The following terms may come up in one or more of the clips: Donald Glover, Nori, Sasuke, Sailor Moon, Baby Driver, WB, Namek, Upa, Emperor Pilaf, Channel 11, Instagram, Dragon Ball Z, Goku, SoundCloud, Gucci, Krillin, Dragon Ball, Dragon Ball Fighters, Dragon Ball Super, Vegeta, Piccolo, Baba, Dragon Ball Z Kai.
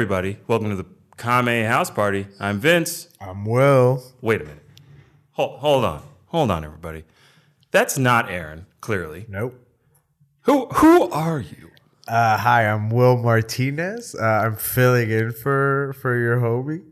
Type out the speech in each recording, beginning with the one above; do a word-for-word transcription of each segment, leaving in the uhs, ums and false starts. everybody. Welcome to the Kame House Party. I'm Vince. I'm Will. Wait a minute. Hold, hold on. Hold on, everybody. That's not Aaron, clearly. Nope. Who who are you? Uh, hi, I'm Will Martinez. Uh, I'm filling in for, for your homie.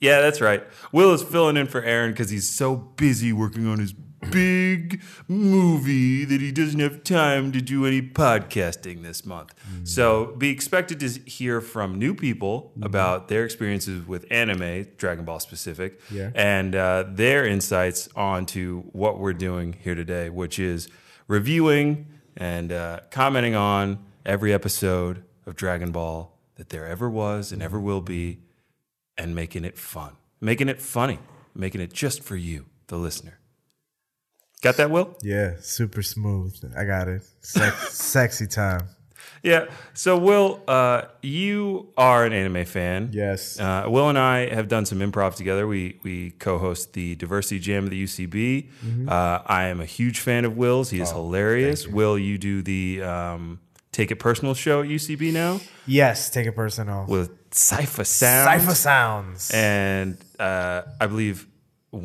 Yeah, that's right. Will is filling in for Aaron because he's so busy working on his big movie that he doesn't have time to do any podcasting this month. Mm. So be expected to hear from new people mm. about their experiences with anime, Dragon Ball specific, yeah. and uh, their insights onto what we're doing here today, which is reviewing and uh, commenting on every episode of Dragon Ball that there ever was and ever will be, and making it fun, making it funny, making it just for you, the listener. Got that, Will? Yeah, super smooth. I got it. Sex, sexy time. Yeah. So, Will, uh, you are an anime fan. Yes. Uh, Will and I have done some improv together. We we co-host the Diversity Jam of the U C B. Mm-hmm. uh, I am a huge fan of Will's. He is oh, hilarious. You. Will, you do the um, Take It Personal show at U C B now? Yes, Take It Personal. With Cypher Sounds. Cypher Sounds. And uh, I believe...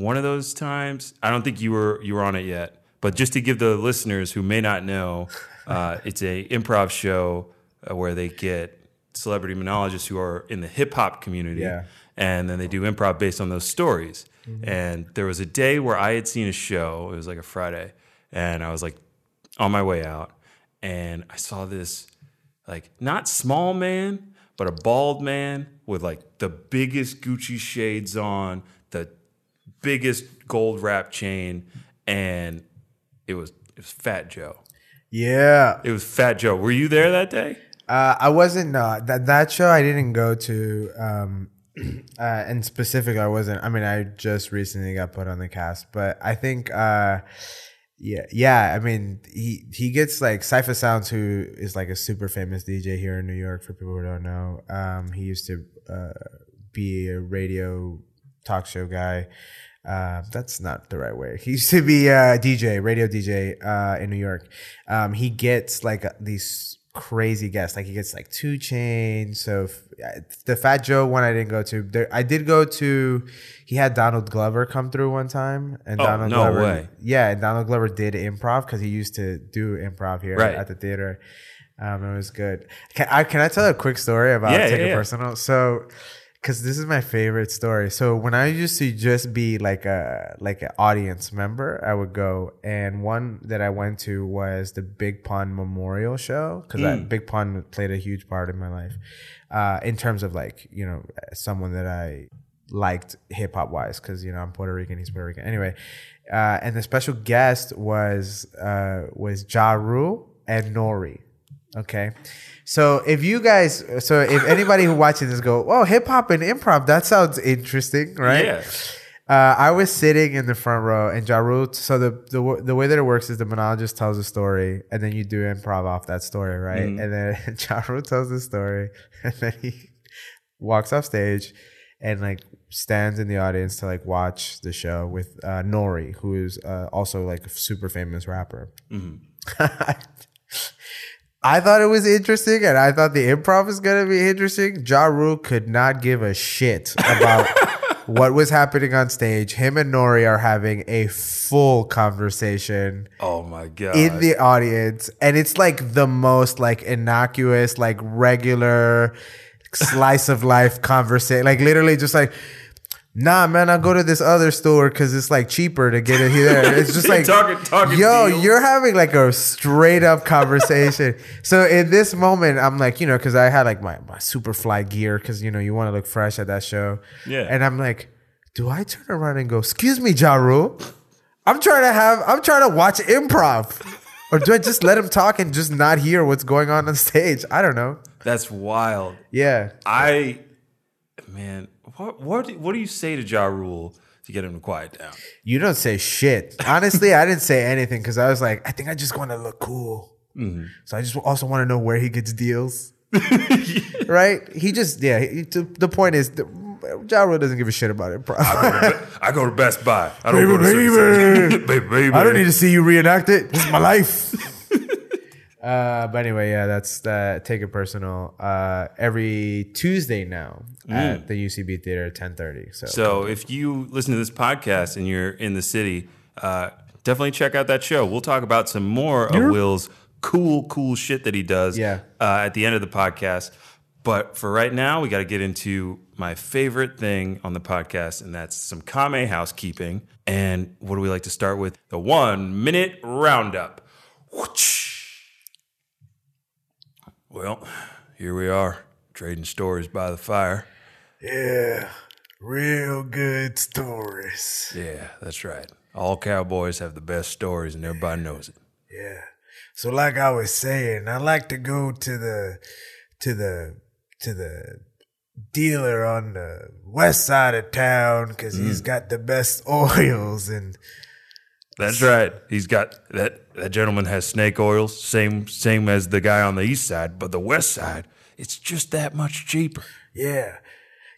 one of those times, I don't think you were you were on it yet, but just to give the listeners who may not know, uh, it's a improv show where they get celebrity monologists who are in the hip hop community, yeah. and then they do improv based on those stories. Mm-hmm. And there was a day where I had seen a show, it was like a Friday, and I was like on my way out, and I saw this like not small man, but a bald man with like the biggest Gucci shades on, the biggest gold wrap chain, and it was it was Fat Joe. Yeah, it was Fat Joe. Were you there that day? Uh, I wasn't. No, that that show I didn't go to. Um, uh, in specific, I wasn't. I mean, I just recently got put on the cast, but I think. Uh, Yeah, yeah. I mean, he, he gets like Cypher Sounds, who is like a super famous D J here in New York. For people who don't know, um, he used to uh, be a radio talk show guy. Uh, that's not the right way. He used to be a D J, radio D J uh, in New York. Um, he gets like uh, these crazy guests. Like he gets like two chainz. So if, uh, the Fat Joe one I didn't go to. There, I did go to. He had Donald Glover come through one time, and oh, Donald no Glover, way. yeah, and Donald Glover did improv because he used to do improv here right. at the theater. Um, it was good. Can I can I tell a quick story about yeah, Take yeah, It yeah. Personal? So. Cause this is my favorite story. So when I used to just be like a like an audience member, I would go, and one that I went to was the Big Pun memorial show. Cause mm. that Big Pun played a huge part in my life, uh, in terms of like you know someone that I liked hip hop wise. Cause you know I'm Puerto Rican, he's Puerto Rican. Anyway, uh, and the special guest was uh, was Ja Rule and Nori. Okay, so if you guys, so if anybody who watches this go, oh, hip hop and improv, that sounds interesting, right? Yeah. Uh, I was sitting in the front row, and Ja Rule, so the, the the way that it works is the monologist tells a story, and then you do improv off that story, right? Mm-hmm. And then Ja Rule tells the story, and then he walks off stage and like stands in the audience to like watch the show with uh, Nori, who is uh, also like a super famous rapper. Mm-hmm. I thought it was interesting, and I thought the improv was going to be interesting. Ja Rule could not give a shit about what was happening on stage. Him and Nori are having a full conversation. Oh, my God. In the audience. And it's like the most like innocuous, like regular slice of life conversation. Like literally just like, nah, man, I'll go to this other store because it's like cheaper to get it here. It's just like, talking, talking yo, deals. You're having like a straight up conversation. So in this moment, I'm like, you know, because I had like my, my super fly gear because, you know, you want to look fresh at that show. Yeah. And I'm like, do I turn around and go, excuse me, Ja Rule, I'm trying to have, I'm trying to watch improv. Or do I just let him talk and just not hear what's going on on stage? I don't know. That's wild. Yeah. I, man. What, what what do you say to Ja Rule to get him to quiet down? You don't say shit. Honestly, I didn't say anything because I was like, I think I just want to look cool. Mm-hmm. So I just also want to know where he gets deals. yeah. Right? He just, yeah. He, to, the point is, the, Ja Rule doesn't give a shit about improv. I, go to, I go to Best Buy. I don't baby, go to baby. baby, baby. I don't need to see you reenact it. This is my life. Uh, but anyway, yeah, that's the Take It Personal. Uh, every Tuesday now mm. at the U C B theater at ten thirty. So, so if you listen to this podcast and you're in the city, uh, definitely check out that show. We'll talk about some more You're- of Will's cool, cool shit that he does yeah. uh, at the end of the podcast. But for right now, we got to get into my favorite thing on the podcast, and that's some Kame housekeeping. And what do we like to start with? The one minute roundup. Whoosh. Well, here we are, trading stories by the fire. Yeah, real good stories. Yeah, that's right. All cowboys have the best stories, and everybody knows it. Yeah. So, like I was saying, I like to go to the to the to the dealer on the west side of town because mm. he's got the best oils and. That's right. He's got that. That gentleman has snake oils, same same as the guy on the east side, but the west side, it's just that much cheaper. Yeah,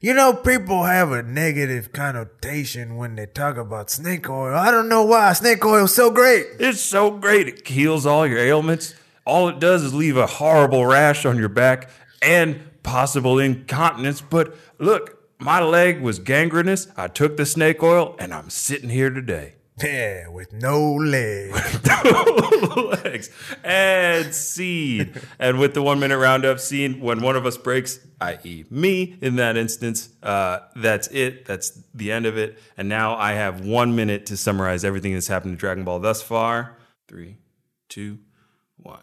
you know, people have a negative connotation when they talk about snake oil. I don't know why snake oil is so great. It's so great. It heals all your ailments. All it does is leave a horrible rash on your back and possible incontinence. But look, my leg was gangrenous. I took the snake oil, and I'm sitting here today. Yeah, with no legs. With no legs. And seed. And with the one-minute roundup scene, when one of us breaks, that is me in that instance, uh, that's it. That's the end of it. And now I have one minute to summarize everything that's happened to Dragon Ball thus far. Three, two, one.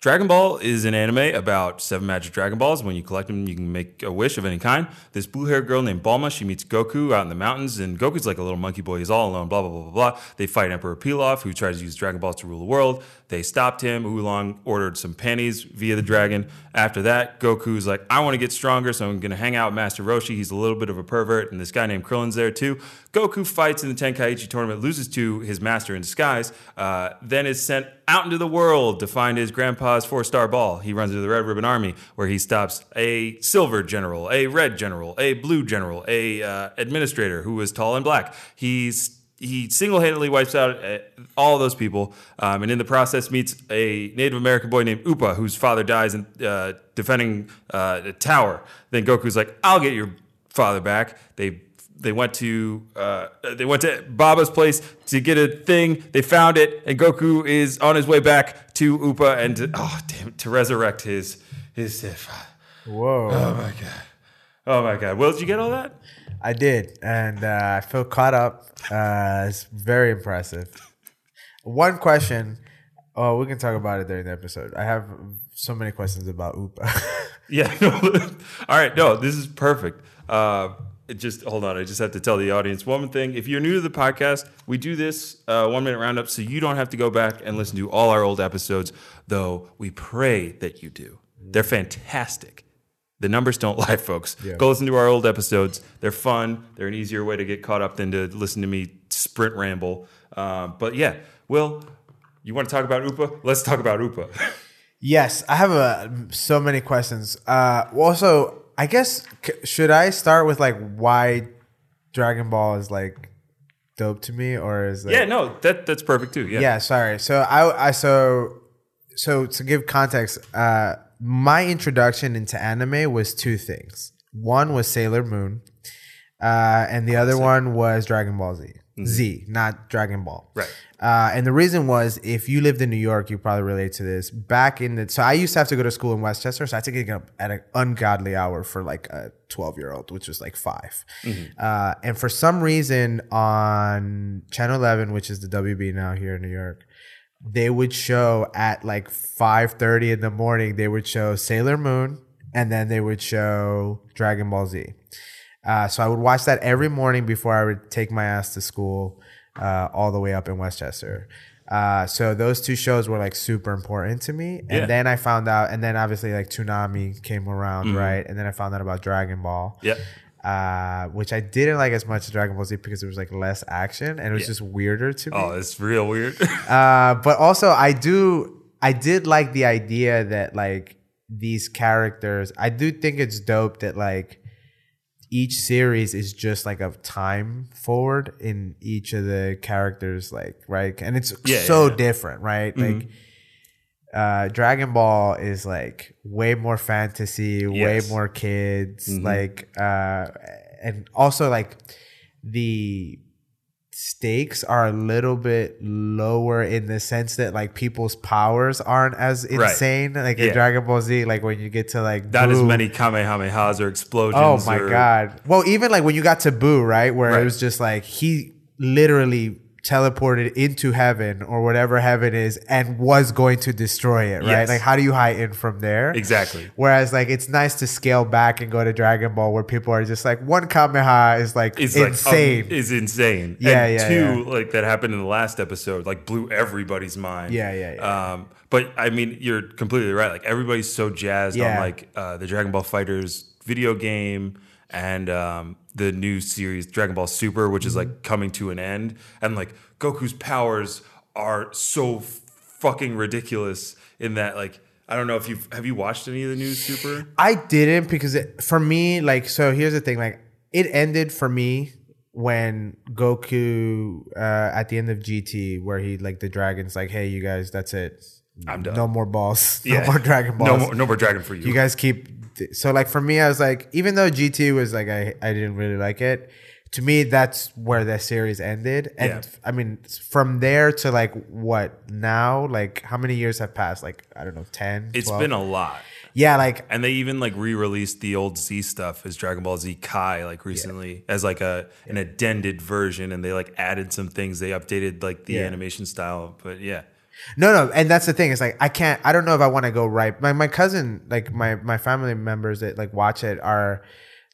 Dragon Ball is an anime about seven magic Dragon Balls. When you collect them, you can make a wish of any kind. This blue-haired girl named Bulma, she meets Goku out in the mountains, and Goku's like a little monkey boy. He's all alone, blah, blah, blah, blah, blah. They fight Emperor Pilaf, who tries to use Dragon Balls to rule the world. They stopped him. Oolong ordered some panties via the dragon. After that, Goku's like, I want to get stronger, so I'm going to hang out with Master Roshi. He's a little bit of a pervert, and this guy named Krillin's there, too. Goku fights in the Tenkaichi tournament, loses to his master in disguise, uh, then is sent out into the world to find his grandpa's four-star ball. He runs into the Red Ribbon Army, where he stops a silver general, a red general, a blue general, a uh, administrator who is tall and black. He's he single-handedly wipes out all those people, um, and in the process meets a Native American boy named Upa, whose father dies in uh, defending uh, a tower. Then Goku's like, "I'll get your father back." They They went to uh, they went to Baba's place to get a thing. They found it, and Goku is on his way back to Upa and to, oh damn to resurrect his his. Whoa! Oh my god! Oh my god! Will, did you get all that? I did, and uh, I feel caught up. Uh, it's very impressive. One question. Oh, we can talk about it during the episode. I have so many questions about Upa. yeah. No, all right. No, this is perfect. Uh, Just hold on. I just have to tell the audience one thing. If you're new to the podcast, we do this uh, one minute roundup so you don't have to go back and listen to all our old episodes, though we pray that you do. They're fantastic. The numbers don't lie, folks. Yeah. Go listen to our old episodes. They're fun. They're an easier way to get caught up than to listen to me sprint ramble. Uh, but yeah, Will, you want to talk about Upa? Let's talk about Upa. Yes, I have uh, so many questions. Uh, also, I guess, should I start with, like, why Dragon Ball is, like, dope to me, or is that... Yeah, no, that that's perfect, too, yeah. Yeah, sorry. So, I, I so, so to give context, uh, my introduction into anime was two things. One was Sailor Moon, uh, and the other one was Dragon Ball Z. Mm-hmm. Z, not Dragon Ball. Right. Uh, and the reason was, if you lived in New York, you probably relate to this. Back in the... So I used to have to go to school in Westchester, so I had to get up at an ungodly hour for like a twelve-year-old, which was like five. Mm-hmm. Uh, and for some reason on Channel eleven, which is the W B now here in New York, they would show at like five thirty in the morning, they would show Sailor Moon, and then they would show Dragon Ball Z. Uh, so I would watch that every morning before I would take my ass to school uh, all the way up in Westchester. Uh, so those two shows were like super important to me. And yeah. then I found out, and then obviously like Toonami came around, mm-hmm. right? And then I found out about Dragon Ball. Yep. Uh, which I didn't like as much as Dragon Ball Z because there was like less action and it was yeah. just weirder to me. Oh, it's real weird. uh, but also I do, I did like the idea that like these characters, I do think it's dope that like, each series is just like a time forward in each of the characters, like, right? And it's yeah, so yeah, yeah. different, right? Mm-hmm. Like, uh, Dragon Ball is like way more fantasy, yes. way more kids, mm-hmm. like, uh, and also like the stakes are a little bit lower in the sense that like people's powers aren't as insane. Right. Like yeah. in Dragon Ball Z, like when you get to like not Buu. as many Kamehamehas or explosions. Oh my or, god! Well, even like when you got to Buu, right, where right. it was just like he literally teleported into heaven or whatever heaven is and was going to destroy it, right? Yes. Like how do you heighten from there? Exactly. Whereas like it's nice to scale back and go to Dragon Ball where people are just like one Kameha is like it's insane. Like, um, is insane. Yeah, and yeah. two, yeah. like that happened in the last episode, like blew everybody's mind. Yeah, yeah, yeah. Um, but I mean you're completely right. Like everybody's so jazzed yeah. on like uh, the Dragon Ball Fighters video game and um the new series Dragon Ball Super, which is like coming to an end, and like Goku's powers are so fucking ridiculous in that like I don't know if you've have you watched any of the new Super? I didn't because it, for me like so here's the thing like it ended for me when Goku uh, at the end of G T where he like the dragon's like hey you guys that's it I'm done no more balls no yeah. more Dragon Balls no more, no more dragon for you you guys keep. So like for me, I was like, even though G T was like, I, I didn't really like it. To me, that's where the series ended. And yeah. I mean, from there to like what now, like how many years have passed? Like, I don't know, ten, it's twelve? Been a lot. Yeah. Like, and they even like re-released the old Z stuff as Dragon Ball Z Kai, like recently yeah. as like a, an addended version. And they like added some things. They updated like the yeah. animation style, but yeah. No, no, and that's the thing. It's like I can't. I don't know if I want to go right. My my cousin, like my my family members that like watch it are,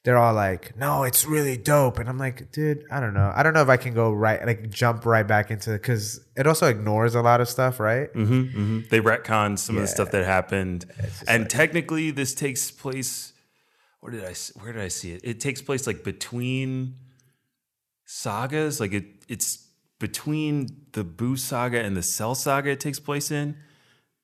they're all like, no, it's really dope. And I'm like, dude, I don't know. I don't know if I can go right, like jump right back into it because it also ignores a lot of stuff, right? Mm-hmm, mm-hmm. They retcon some yeah. of the stuff that happened, and like, technically, this takes place. Where did I? Where did I see it? It takes place like between sagas. Like it. It's. Between the Buu saga and the Cell saga it takes place in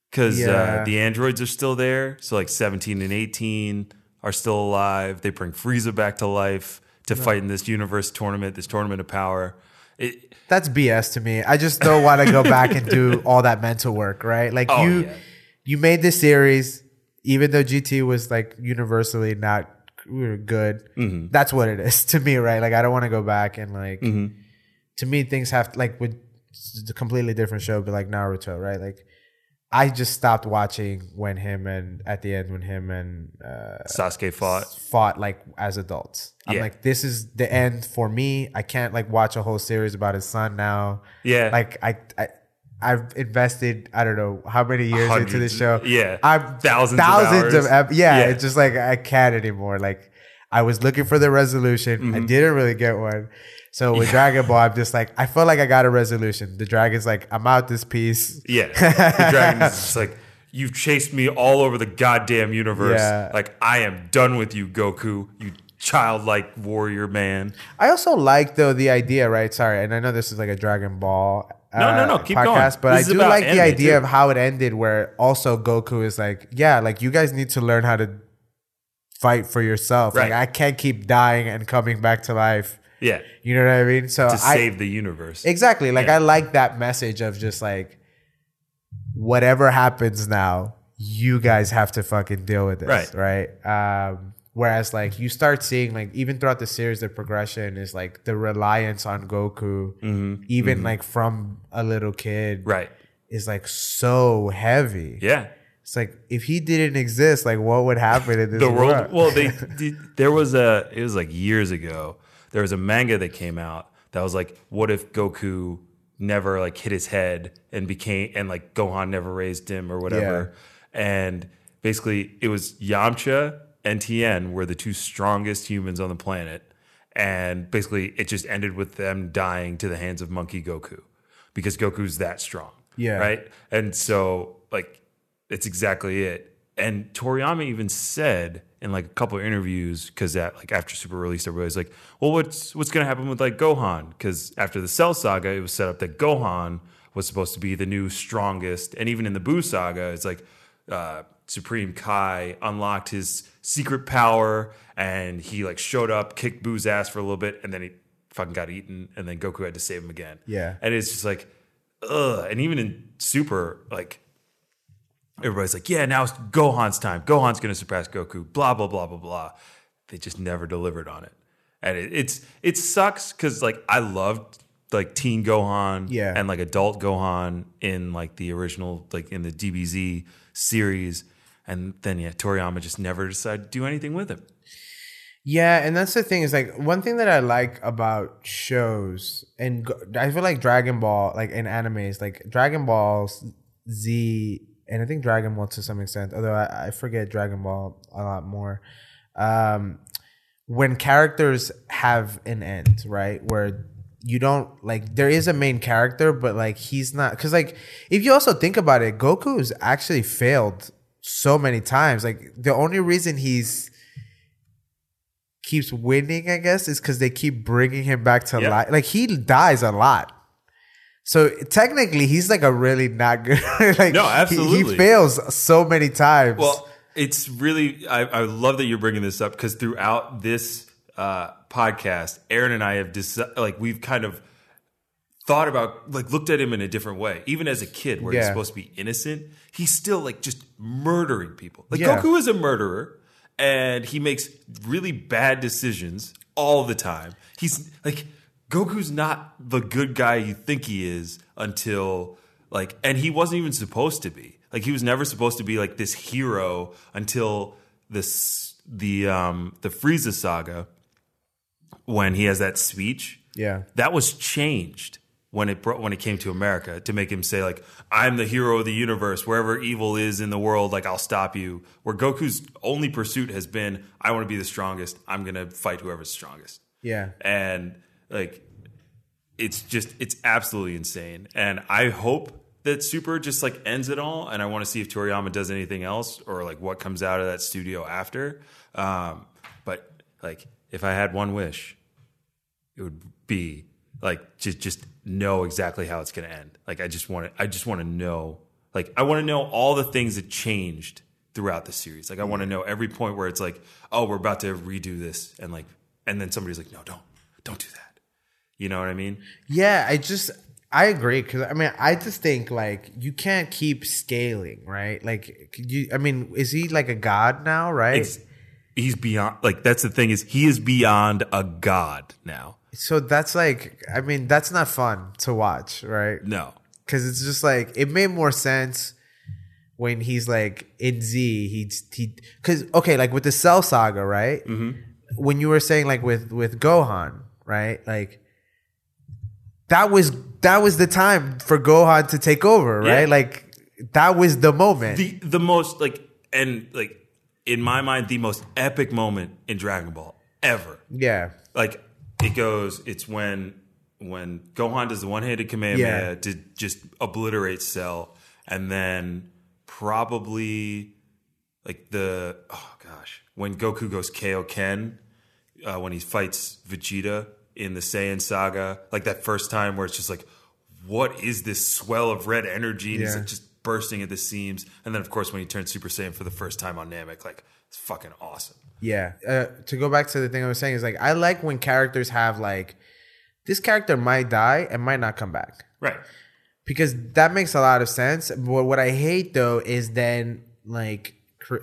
because yeah. uh, the androids are still there. So like seventeen and eighteen are still alive. They bring Frieza back to life to no. fight in this universe tournament, this tournament of power. It, That's B S to me. I just don't want to go back and do all that mental work, right? Like oh, you, yeah. you made this series, even though G T was like universally not good. Mm-hmm. That's what it is to me, right? Like I don't want to go back and like... Mm-hmm. To me, things have to, like with a completely different show, but like Naruto, right? Like, I just stopped watching when him and at the end when him and uh, Sasuke fought fought like as adults. I'm yeah. like, this is the end for me. I can't like watch a whole series about his son now. Yeah, like I, I I've invested I don't know how many years Hundreds, into this show. Yeah, I'm thousands thousands of, hours. of yeah, yeah. It's just like I can't anymore. Like I was looking for the resolution. Mm-hmm. I didn't really get one. So with yeah. Dragon Ball, I'm just like, I feel like I got a resolution. The dragon's like, I'm out this piece. Yeah. The dragon is just like, you've chased me all over the goddamn universe. Yeah. Like, I am done with you, Goku, you childlike warrior man. I also like, though, the idea, right? Sorry, and I know this is like a Dragon Ball uh, no, no, no. Keep podcast, going. But this I do like the idea too. Of how it ended where also Goku is like, yeah, like you guys need to learn how to fight for yourself. Right. Like, I can't keep dying and coming back to life. Yeah. You know what I mean? So to save I, the universe. Exactly. Like yeah. I like that message of just like whatever happens now, you guys have to fucking deal with this. Right. Right. Um, whereas like you start seeing like even throughout the series, the progression is like the reliance on Goku, mm-hmm. even mm-hmm. like from a little kid. Right. Is like so heavy. Yeah. It's like if he didn't exist, like what would happen in this the world? world? Well, they, they there was a it was like years ago. There was a manga that came out that was like, what if Goku never like hit his head and became and like Gohan never raised him or whatever. Yeah. And basically it was Yamcha and Tien were the two strongest humans on the planet. And basically it just ended with them dying to the hands of Monkey Goku because Goku's that strong. Yeah. Right. And so like it's exactly it. And Toriyama even said in like a couple of interviews, because that like after Super released, everybody's like, well, what's what's gonna happen with like Gohan? Because after the Cell Saga, it was set up that Gohan was supposed to be the new strongest, and even in the Buu Saga, it's like uh, Supreme Kai unlocked his secret power, and he like showed up, kicked Buu's ass for a little bit, and then he fucking got eaten, and then Goku had to save him again. Yeah, and it's just like, ugh. And even in Super, like. Everybody's like, yeah, now it's Gohan's time. Gohan's going to surpass Goku, blah, blah, blah, blah, blah. They just never delivered on it. And it, it's it sucks because, like, I loved, like, teen Gohan yeah. and, like, adult Gohan in, like, the original, like, in the D B Z series. And then, yeah, Toriyama just never decided to do anything with him. Yeah, and that's the thing is, like, one thing that I like about shows, and I feel like Dragon Ball, like, in animes, like, Dragon Ball Z, and I think Dragon Ball to some extent, although I, I forget Dragon Ball a lot more. Um, when characters have an end, right? Where you don't, like, there is a main character, but, like, he's not. Because, like, if you also think about it, Goku's actually failed so many times. Like, the only reason he's keeps winning, I guess, is because they keep bringing him back to yep. life. Like, he dies a lot. So technically, he's like a really not good. Like, no, absolutely, he, he fails so many times. Well, it's really I, I love that you're bringing this up because throughout this uh, podcast, Aaron and I have decided, like, we've kind of thought about, like, looked at him in a different way. Even as a kid, where yeah. he's supposed to be innocent, he's still, like, just murdering people. Like yeah. Goku is a murderer, and he makes really bad decisions all the time. He's like. Goku's not the good guy you think he is until, like, and he wasn't even supposed to be. Like, he was never supposed to be, like, this hero until this the um, the Frieza saga when he has that speech. Yeah, that was changed when it brought, when it came to America to make him say, like, I'm the hero of the universe. Wherever evil is in the world, like, I'll stop you. Where Goku's only pursuit has been, I want to be the strongest. I'm gonna fight whoever's strongest. Yeah, and like, it's just, it's absolutely insane. And I hope that Super just, like, ends it all. And I want to see if Toriyama does anything else or, like, what comes out of that studio after. Um, but, like, if I had one wish, it would be, like, just, just know exactly how it's going to end. Like, I just want to, I just want to know, like, I want to know all the things that changed throughout the series. Like, I want to know every point where it's like, oh, we're about to redo this. And, like, and then somebody's like, no, don't, don't do that. You know what I mean? Yeah, I just, I agree. Because, I mean, I just think, like, you can't keep scaling, right? Like, you, I mean, is he, like, a god now, right? It's, he's beyond, like, that's the thing is, he is beyond a god now. So that's, like, I mean, that's not fun to watch, right? No. Because it's just, like, it made more sense when he's, like, in Z. He's, he, because, okay, like, with the Cell Saga, right? Mm-hmm. When you were saying, like, with, with Gohan, right? Like, That was that was the time for Gohan to take over, right? Yeah. Like, that was the moment. The the most, like, and, like, in my mind, the most epic moment in Dragon Ball ever. Yeah. Like, it goes, it's when when Gohan does the one-handed Kamehameha yeah. to just obliterate Cell, and then probably, like, the, oh, gosh, when Goku goes Kaioken, uh, when he fights Vegeta in the Saiyan saga, like that first time where it's just like, what is this swell of red energy? And yeah. he's like just bursting at the seams. And then, of course, when he turns Super Saiyan for the first time on Namek, like, it's fucking awesome. Yeah. Uh, to go back to the thing I was saying is, like, I like when characters have, like, this character might die and might not come back. Right. Because that makes a lot of sense. But what I hate, though, is then, like,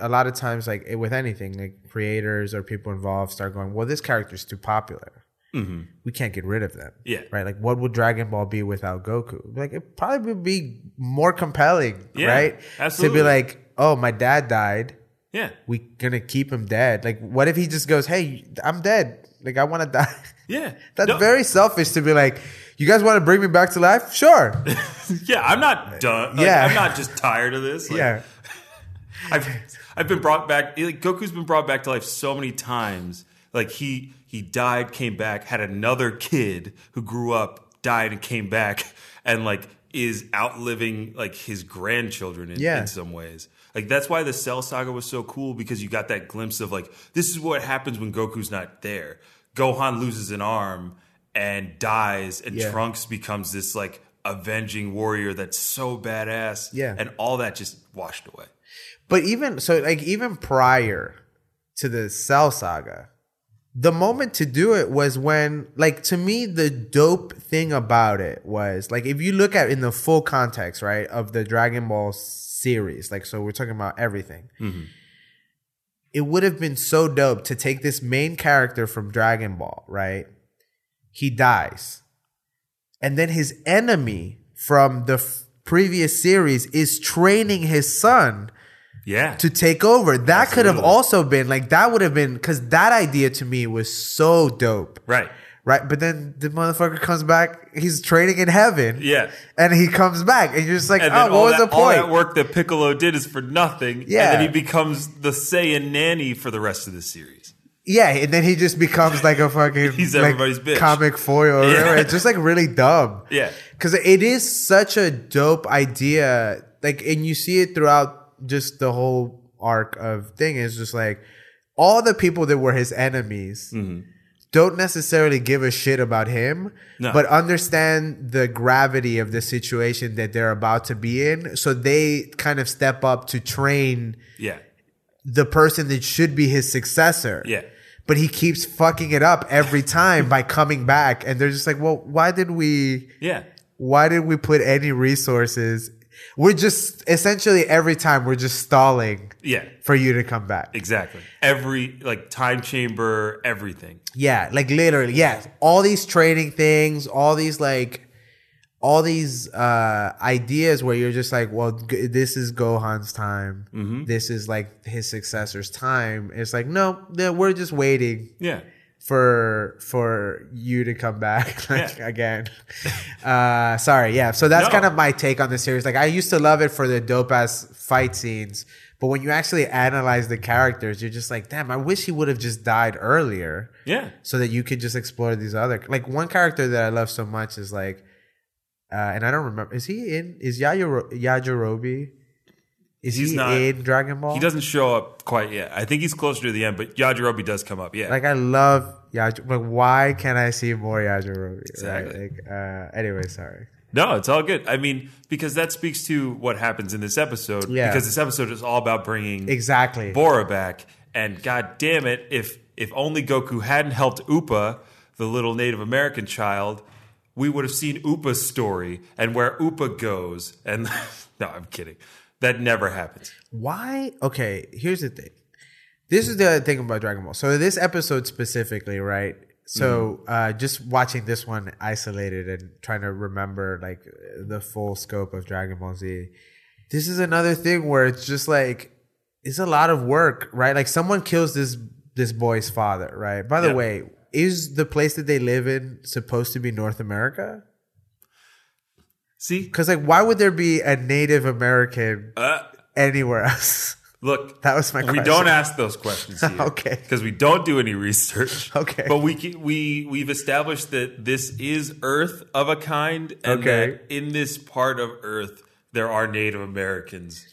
a lot of times, like, with anything, like, creators or people involved start going, well, this character's too popular. Mm-hmm. We can't get rid of them. Yeah. Right? Like, what would Dragon Ball be without Goku? Like, it probably would be more compelling, yeah, right? Absolutely. To be like, oh, my dad died. Yeah. We're going to keep him dead. Like, what if he just goes, hey, I'm dead. Like, I want to die. Yeah. That's no. very selfish to be like, you guys want to bring me back to life? Sure. yeah, I'm not done. Like, yeah. I'm not just tired of this. Like, yeah. I've, I've been brought back. Like, Goku's been brought back to life so many times. Like, he... He died, came back, had another kid who grew up, died, and came back, and, like, is outliving, like, his grandchildren in, yeah. in some ways. Like, that's why the Cell Saga was so cool, because you got that glimpse of, like, this is what happens when Goku's not there. Gohan loses an arm and dies, and yeah. Trunks becomes this, like, avenging warrior that's so badass. Yeah. And all that just washed away. But even, so, like, even prior to the Cell Saga... the moment to do it was when, like, to me, the dope thing about it was, like, if you look at in the full context, right, of the Dragon Ball series, like, so we're talking about everything. Mm-hmm. It would have been so dope to take this main character from Dragon Ball, right? He dies. And then his enemy from the f- previous series is training his son yeah. to take over. That Absolutely. Could have also been, like, that would have been, because that idea to me was so dope. Right. Right. But then the motherfucker comes back. He's training in heaven. Yeah. And he comes back. And you're just like, and oh, what was that, the point? All that work that Piccolo did is for nothing. Yeah. And then he becomes the Saiyan nanny for the rest of the series. Yeah. And then he just becomes like a fucking He's like, everybody's bitch. Comic foil. Yeah. It's just like really dumb. Yeah. Because it is such a dope idea. Like, and you see it throughout just the whole arc of thing. It's just like all the people that were his enemies. Mm-hmm. Don't necessarily give a shit about him, no. but understand the gravity of the situation that they're about to be in. So they kind of step up to train yeah. the person that should be his successor. Yeah. But he keeps fucking it up every time by coming back. And they're just like, well, why did we yeah. why did we put any resources? We're just essentially every time we're just stalling yeah. for you to come back. Exactly. Every like time chamber, everything. Yeah. Like literally. Yeah. All these training things, all these like, all these uh, ideas where you're just like, well, g- this is Gohan's time. Mm-hmm. This is like his successor's time. It's like, no, no we're just waiting. Yeah. For for you to come back like, yeah. again, uh, sorry, yeah. So that's no. kind of my take on the series. Like I used to love it for the dope ass fight scenes, but when you actually analyze the characters, you're just like, damn, I wish he would have just died earlier. Yeah. So that you could just explore these other like one character that I love so much is like, uh, and I don't remember is he in is Yajirobe? Yajirobe Is he's he not, in Dragon Ball? He doesn't show up quite yet. I think he's closer to the end, but Yajirobe does come up, yeah. Like, I love Yajirobe. Like, why can't I see more Yajirobe? Exactly. Right? Like, uh, anyway, sorry. No, it's all good. I mean, because that speaks to what happens in this episode. Yeah. Because this episode is all about bringing exactly. Bora back. And God damn it, if, if only Goku hadn't helped Upa, the little Native American child, we would have seen Upa's story and where Upa goes. And no, I'm kidding. That never happens. Why? Okay, here's the thing. This is the other thing about Dragon Ball. So this episode specifically, right? So mm-hmm. uh, just watching this one isolated and trying to remember like the full scope of Dragon Ball Z. This is another thing where it's just like, it's a lot of work, right? Like someone kills this this boy's father, right? By the yeah. way, is the place that they live in supposed to be North America? See, because like, why would there be a Native American uh, anywhere else? Look, that was my question. We don't ask those questions here, okay? Because we don't do any research, okay? But we we we've established that this is Earth of a kind, and okay. that in this part of Earth there are Native Americans.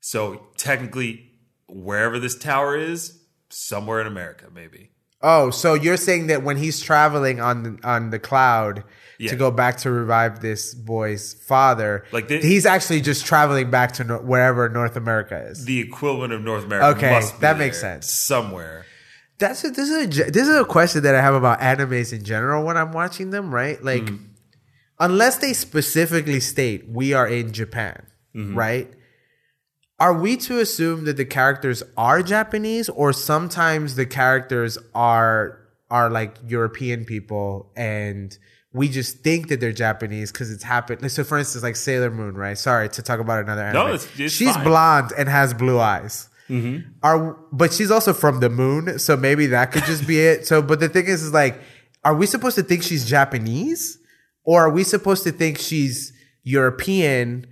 So technically, wherever this tower is, somewhere in America, maybe. Oh, so you're saying that when he's traveling on the, on the cloud yeah. to go back to revive this boy's father, like the, he's actually just traveling back to no, wherever North America is. The equivalent of North America. Okay, must be that makes sense. Somewhere. That's a, this is a this is a question that I have about animes in general when I'm watching them, right? Like, mm-hmm. unless they specifically state we are in Japan, mm-hmm. right? Are we to assume that the characters are Japanese, or sometimes the characters are are like European people, and we just think that they're Japanese because it's happened? So, for instance, like Sailor Moon, right? Sorry to talk about another anime. No, it's, it's she's fine. Blonde and has blue eyes. Mm-hmm. Are but she's also from the moon, so maybe that could just be it. So, but the thing is, is like, are we supposed to think she's Japanese, or are we supposed to think she's European?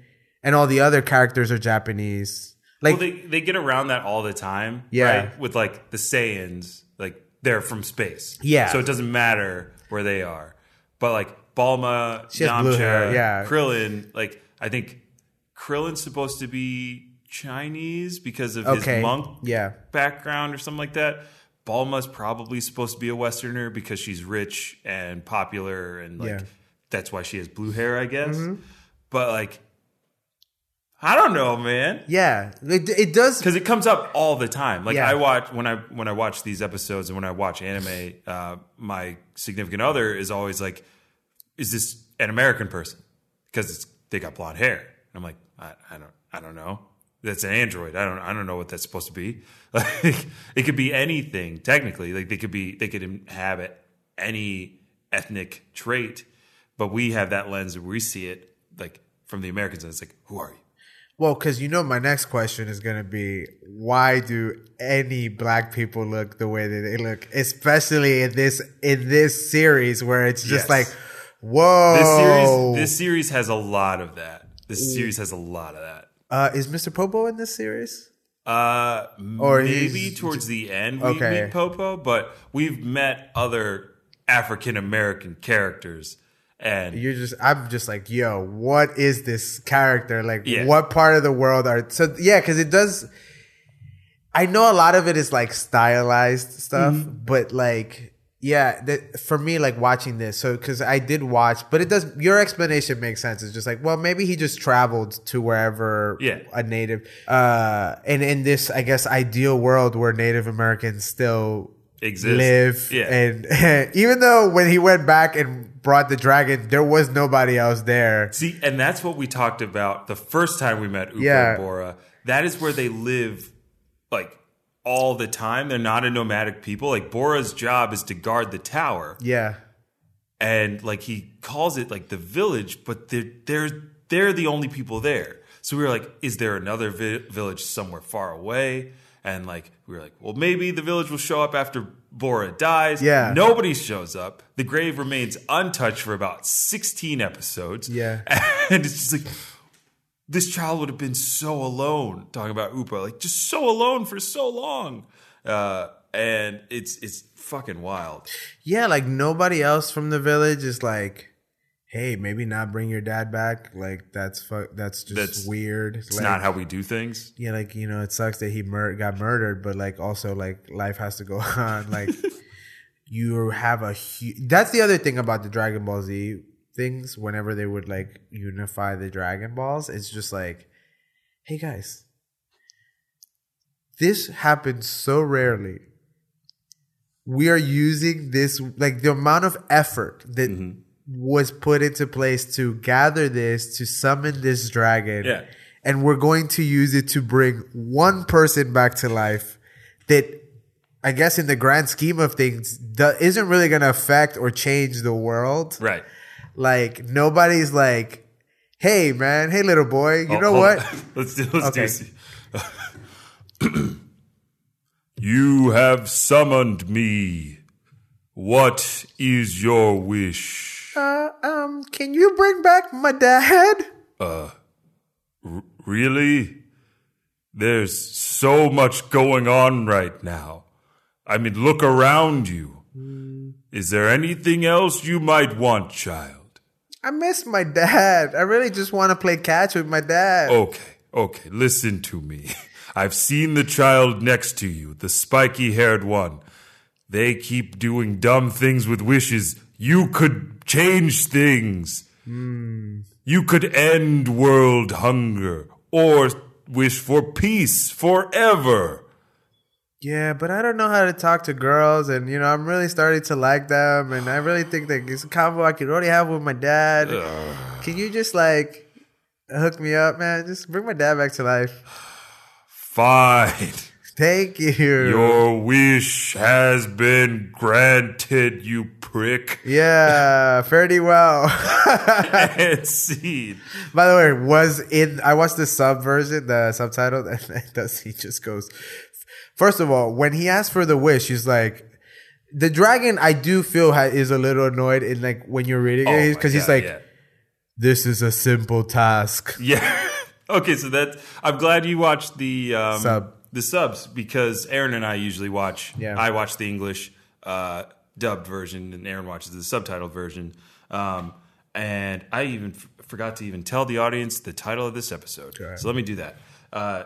And all the other characters are Japanese. Like, well, they, they get around that all the time. Yeah. Right? With, like, the Saiyans. Like, they're from space. Yeah. So it doesn't matter where they are. But, like, Bulma, Yamcha, yeah. Krillin. Like, I think Krillin's supposed to be Chinese because of okay. his monk yeah. background or something like that. Bulma's probably supposed to be a Westerner because she's rich and popular. And, like, yeah. that's why she has blue hair, I guess. Mm-hmm. But, like... I don't know, man. Yeah, it, it does because it comes up all the time. Like yeah. I watch when I when I watch these episodes and when I watch anime, uh, my significant other is always like, "Is this an American person?" Because it's they got blonde hair. And I'm like, I, I don't, I don't know. That's an android. I don't, I don't know what that's supposed to be. Like, it could be anything technically. Like they could be, they could inhabit any ethnic trait, but we have that lens where we see it like from the Americans, and it's like, who are you? Well, because you know my next question is going to be, why do any black people look the way that they look, especially in this in this series where it's just yes. like, whoa. This series, this series has a lot of that. This series has a lot of that. Uh, is Mister Popo in this series? Uh, or maybe towards the end we okay. meet Popo, but we've met other African-American characters. And you're just, I'm just like, yo, what is this character? Like, yeah. what part of the world are, so yeah, because it does, I know a lot of it is like stylized stuff, mm-hmm. but like, yeah, that, for me, like watching this, so, because I did watch, but it does, your explanation makes sense. It's just like, well, maybe he just traveled to wherever yeah. a native, uh, and in this, I guess, ideal world where Native Americans still exist. Live yeah. and even though when he went back and brought the dragon, there was nobody else there. See, and that's what we talked about the first time we met Upa yeah. and Bora. That is where they live like all the time. They're not a nomadic people. Like Bora's job is to guard the tower. Yeah. And like he calls it like the village, but they're they're they're the only people there. So we were like, is there another vi- village somewhere far away? And like we were like, well, maybe the village will show up after Bora dies. Yeah. Nobody shows up. The grave remains untouched for about sixteen episodes. Yeah. And it's just like, this child would have been so alone, talking about Upa, like just so alone for so long. Uh, and it's it's fucking wild. Yeah, like nobody else from the village is like, hey, maybe not bring your dad back. Like, that's fu- that's just that's, weird. It's like, not how we do things. Yeah, like, you know, it sucks that he mur- got murdered, but, like, also, like, life has to go on. Like, you have a huge... That's the other thing about the Dragon Ball Z things. Whenever they would, like, unify the Dragon Balls, it's just like, hey, guys, this happens so rarely. We are using this... Like, the amount of effort that... Mm-hmm. was put into place to gather this, to summon this dragon. Yeah. And we're going to use it to bring one person back to life that, I guess in the grand scheme of things, isn't really going to affect or change the world. Right. Like, nobody's like, hey, man, hey, little boy, you oh, know what? let's do let's okay. do You have summoned me. What is your wish? Uh, um, can you bring back my dad? Uh, r- really? There's so much going on right now. I mean, look around you. Mm. Is there anything else you might want, child? I miss my dad. I really just want to play catch with my dad. Okay, okay, listen to me. I've seen the child next to you, the spiky-haired one. They keep doing dumb things with wishes. You could change things. Mm. You could end world hunger or wish for peace forever. Yeah, but I don't know how to talk to girls. And, you know, I'm really starting to like them. And I really think that it's a convo I could already have with my dad. Ugh. Can you just, like, hook me up, man? Just bring my dad back to life. Fine. Thank you. Your wish has been granted, you prick. Yeah, pretty well. And scene. By the way, was in I watched the sub version, the subtitle, and does he just goes? First of all, when he asked for the wish, he's like, the dragon. I do feel ha- is a little annoyed in like when you're reading oh it because he's like, yeah. this is a simple task. Yeah. Okay, so that I'm glad you watched the um, sub. The subs, because Aaron and I usually watch. Yeah. I watch the English uh, dubbed version, and Aaron watches the subtitled version. Um, and I even f- forgot to even tell the audience the title of this episode. Okay. So let me do that. Uh,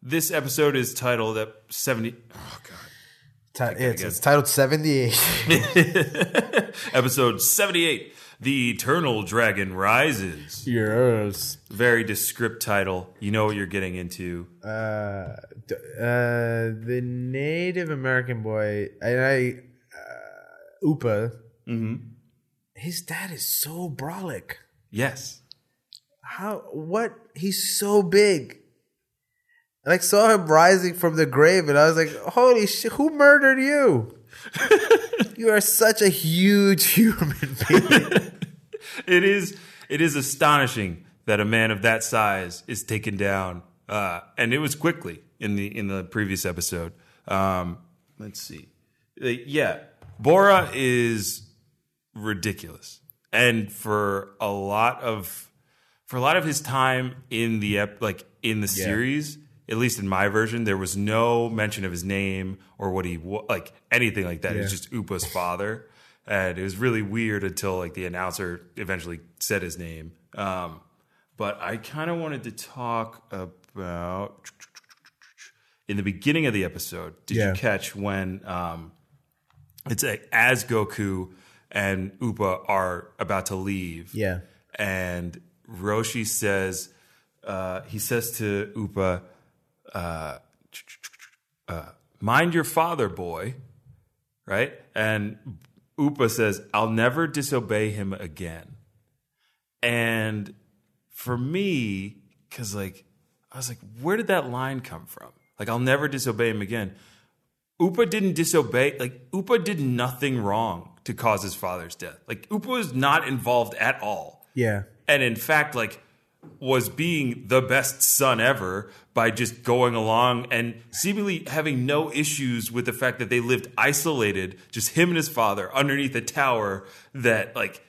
this episode is titled at seventy. Oh God. It's, it's titled seventy-eight. Episode seventy-eight, The Eternal Dragon Rises. Yes. Very descriptive title. You know what you're getting into. Uh, uh, the Native American boy, and I, uh, Upa, mm-hmm. his dad is so brolic. Yes. How? What? He's so big. And I saw him rising from the grave, and I was like, holy shit, who murdered you? You are such a huge human being. It is it is astonishing that a man of that size is taken down. Uh, and it was quickly in the in the previous episode. Um, let's see. Uh, yeah, Bora is ridiculous. And for a lot of for a lot of his time in the ep- like in the yeah. series, at least in my version, there was no mention of his name or what he was, like anything like that. Yeah. It was just Upa's father. And it was really weird until like the announcer eventually said his name. Um, but I kind of wanted to talk about in the beginning of the episode. Did yeah. you catch when um, it's a, as Goku and Upa are about to leave? Yeah. And Roshi says, uh, he says to Upa, Uh, uh, mind your father, boy, right? And Upa says, I'll never disobey him again. And for me, because like, I was like, where did that line come from? Like, I'll never disobey him again. Upa didn't disobey, like, Upa did nothing wrong to cause his father's death. Like, Upa was not involved at all. Yeah. And in fact, like, was being the best son ever by just going along and seemingly having no issues with the fact that they lived isolated, just him and his father underneath a tower that, like,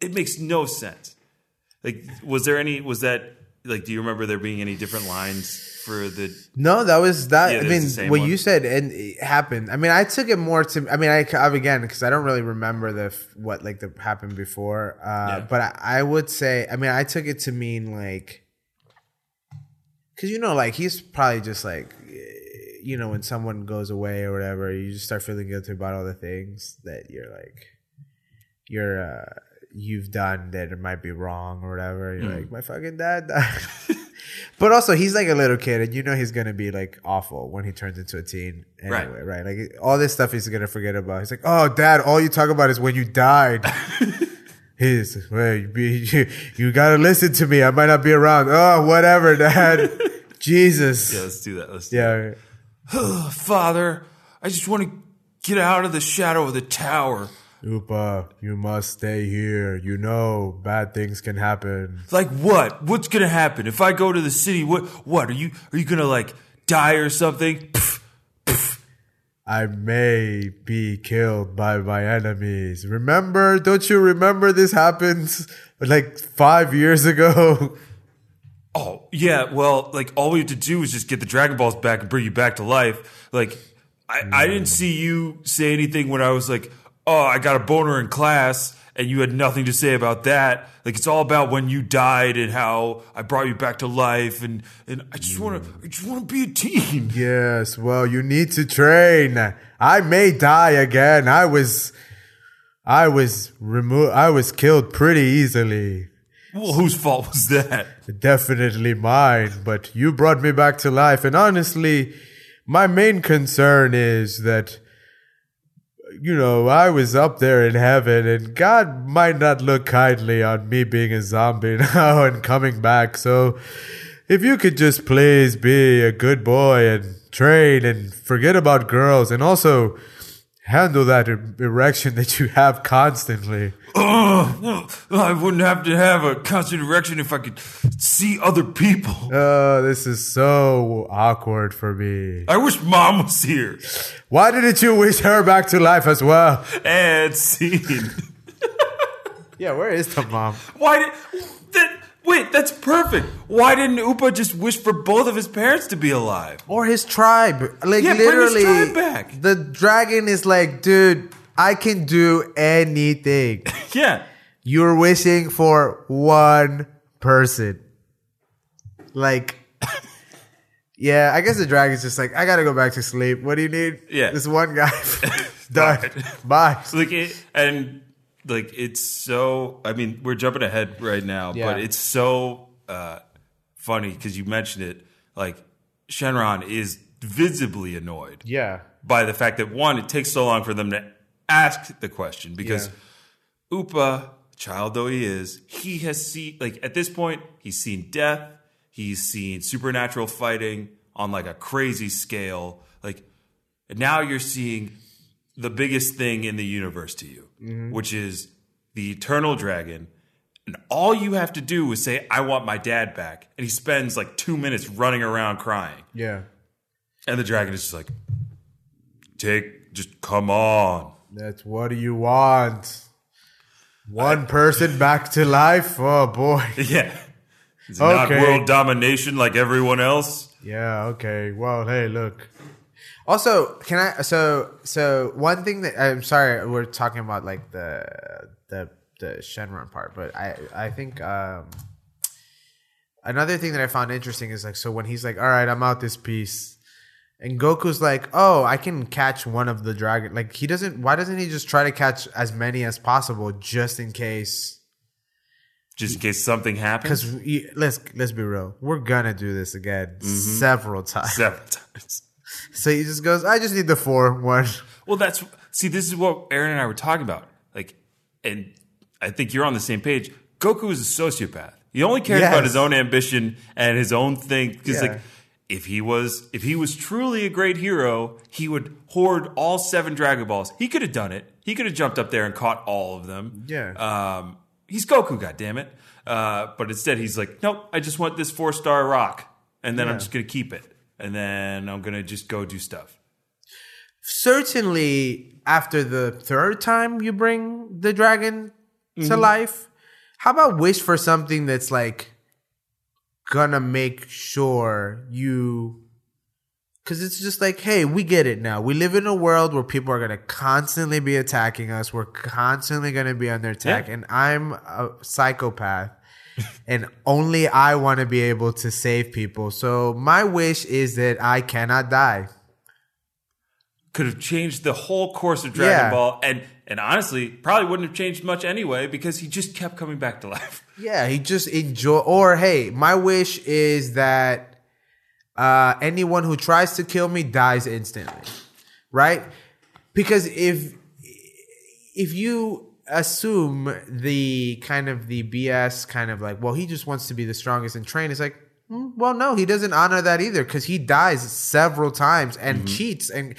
it makes no sense. Like, was there any, was that, like, do you remember there being any different lines for the? No, that was that. Yeah, I mean, what one. you said and it happened. I mean, I took it more to, I mean, I, again, because I don't really remember the, what like the happened before. Uh, yeah. But I, I would say, I mean, I took it to mean like, because, you know, like he's probably just like, you know, when someone goes away or whatever, you just start feeling guilty about all the things that you're like, you're, uh, you've done that it might be wrong or whatever. You're mm. like, my fucking dad died. But also, he's like a little kid, and you know he's going to be like awful when he turns into a teen anyway, right? right? Like all this stuff he's going to forget about. He's like, oh, dad, all you talk about is when you died. He's, well, you, you, you got to listen to me. I might not be around. Oh, whatever, dad. Jesus. Yeah, let's do that. Let's do yeah. that. Oh, Father, I just want to get out of the shadow of the tower. Upa, you must stay here. You know bad things can happen. Like what? What's gonna happen if I go to the city? What? What are you? Are you gonna like die or something? Pff, pff. I may be killed by my enemies. Remember? Don't you remember this happened like five years ago? Oh yeah. Well, like all we have to do is just get the Dragon Balls back and bring you back to life. Like I, no. I didn't see you say anything when I was like, oh, I got a boner in class, and you had nothing to say about that. Like, it's all about when you died and how I brought you back to life, and, and I just want to I just want to be a teen. Yes, well, you need to train. I may die again. I was I was removed. I was killed pretty easily. Well, whose fault was that? Definitely mine, but you brought me back to life. And honestly, my main concern is that, you know, I was up there in heaven, and God might not look kindly on me being a zombie now and coming back. So if you could just please be a good boy and train and forget about girls, and also handle that erection that you have constantly. Oh, I wouldn't have to have a constant erection if I could see other people. Oh, this is so awkward for me. I wish mom was here. Why didn't you wish her back to life as well? And scene. Yeah, where is the mom? Why did... That, wait, that's perfect. Why didn't Upa just wish for both of his parents to be alive? Or his tribe. Like, yeah, literally, bring his tribe back. The dragon is like, dude, I can do anything. Yeah. You're wishing for one person. Like, Yeah, I guess the dragon's just like, I gotta go back to sleep. What do you need? Yeah, this one guy. Done. Bye. So like it, and like it's so. I mean, we're jumping ahead right now, yeah. but it's so uh, funny because you mentioned it. Like Shenron is visibly annoyed. Yeah. By the fact that one, it takes so long for them to ask the question because yeah. Upa, child though he is, he has seen like at this point he's seen death. He's seen supernatural fighting on like a crazy scale. Like now you're seeing the biggest thing in the universe to you, mm-hmm. which is the eternal dragon. And all you have to do is say, I want my dad back. And he spends like two minutes running around crying. Yeah. And the dragon is just like, take, just come on. That's what do you want? One I, person back to life? Oh, boy. Yeah. It's okay. Not world domination like everyone else. Yeah, okay. Well, hey, look. Also, can I so so one thing that I'm sorry, we're talking about like the the the Shenron part, but I I think um, another thing that I found interesting is like so when he's like, all right, I'm out this piece. And Goku's like, oh, I can catch one of the dragon. Like he doesn't why doesn't he just try to catch as many as possible just in case Just in case something happens? Because let's, let's be real. We're going to do this again mm-hmm. several times. Several times. So he just goes, I just need the four, one. Well, that's... See, this is what Aaron and I were talking about. Like, and I think you're on the same page. Goku is a sociopath. He only cares yes. about his own ambition and his own thing. Because yeah. like, if he was if he was truly a great hero, he would hoard all seven Dragon Balls. He could have done it. He could have jumped up there and caught all of them. Yeah. Um... He's Goku, goddammit. Uh, but instead, he's like, nope, I just want this four-star rock. And then yeah. I'm just going to keep it. And then I'm going to just go do stuff. Certainly, after the third time you bring the dragon mm-hmm. to life, how about wish for something that's like going to make sure you... Because it's just like, hey, we get it now. We live in a world where people are going to constantly be attacking us. We're constantly going to be under attack. Yeah. And I'm a psychopath. And only I want to be able to save people. So my wish is that I cannot die. Could have changed the whole course of Dragon yeah. Ball. And and honestly, probably wouldn't have changed much anyway because he just kept coming back to life. Yeah, he just enjoy. Or, hey, my wish is that Uh, anyone who tries to kill me dies instantly, right? Because if if you assume the kind of the B S kind of like, well, he just wants to be the strongest and train. It's like, mm, well, no, he doesn't honor that either because he dies several times and mm-hmm. cheats and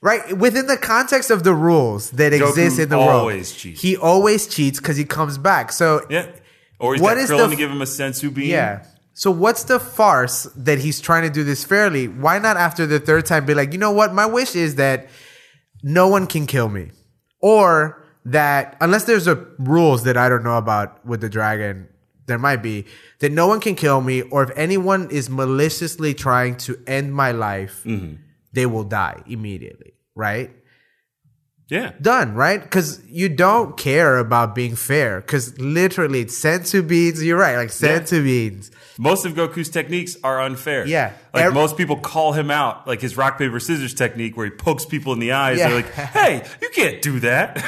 right within the context of the rules that Goku exist in the always world. Always cheats. He always cheats because he comes back. So yeah, or he's what got is Krillin the, to give him a sensu bean. Yeah. So what's the farce that he's trying to do this fairly? Why not after the third time be like, you know what? My wish is that no one can kill me. Or that, unless there's a rules that I don't know about with the dragon, there might be, that no one can kill me. Or if anyone is maliciously trying to end my life, mm-hmm. they will die immediately, right? Yeah. Done, right? Because you don't care about being fair. Because literally, it's sensu beans. You're right. Like, sensu yeah. beans. Most of Goku's techniques are unfair. Yeah. Like, Every- most people call him out. Like, his rock, paper, scissors technique where he pokes people in the eyes. Yeah. They're like, hey, you can't do that.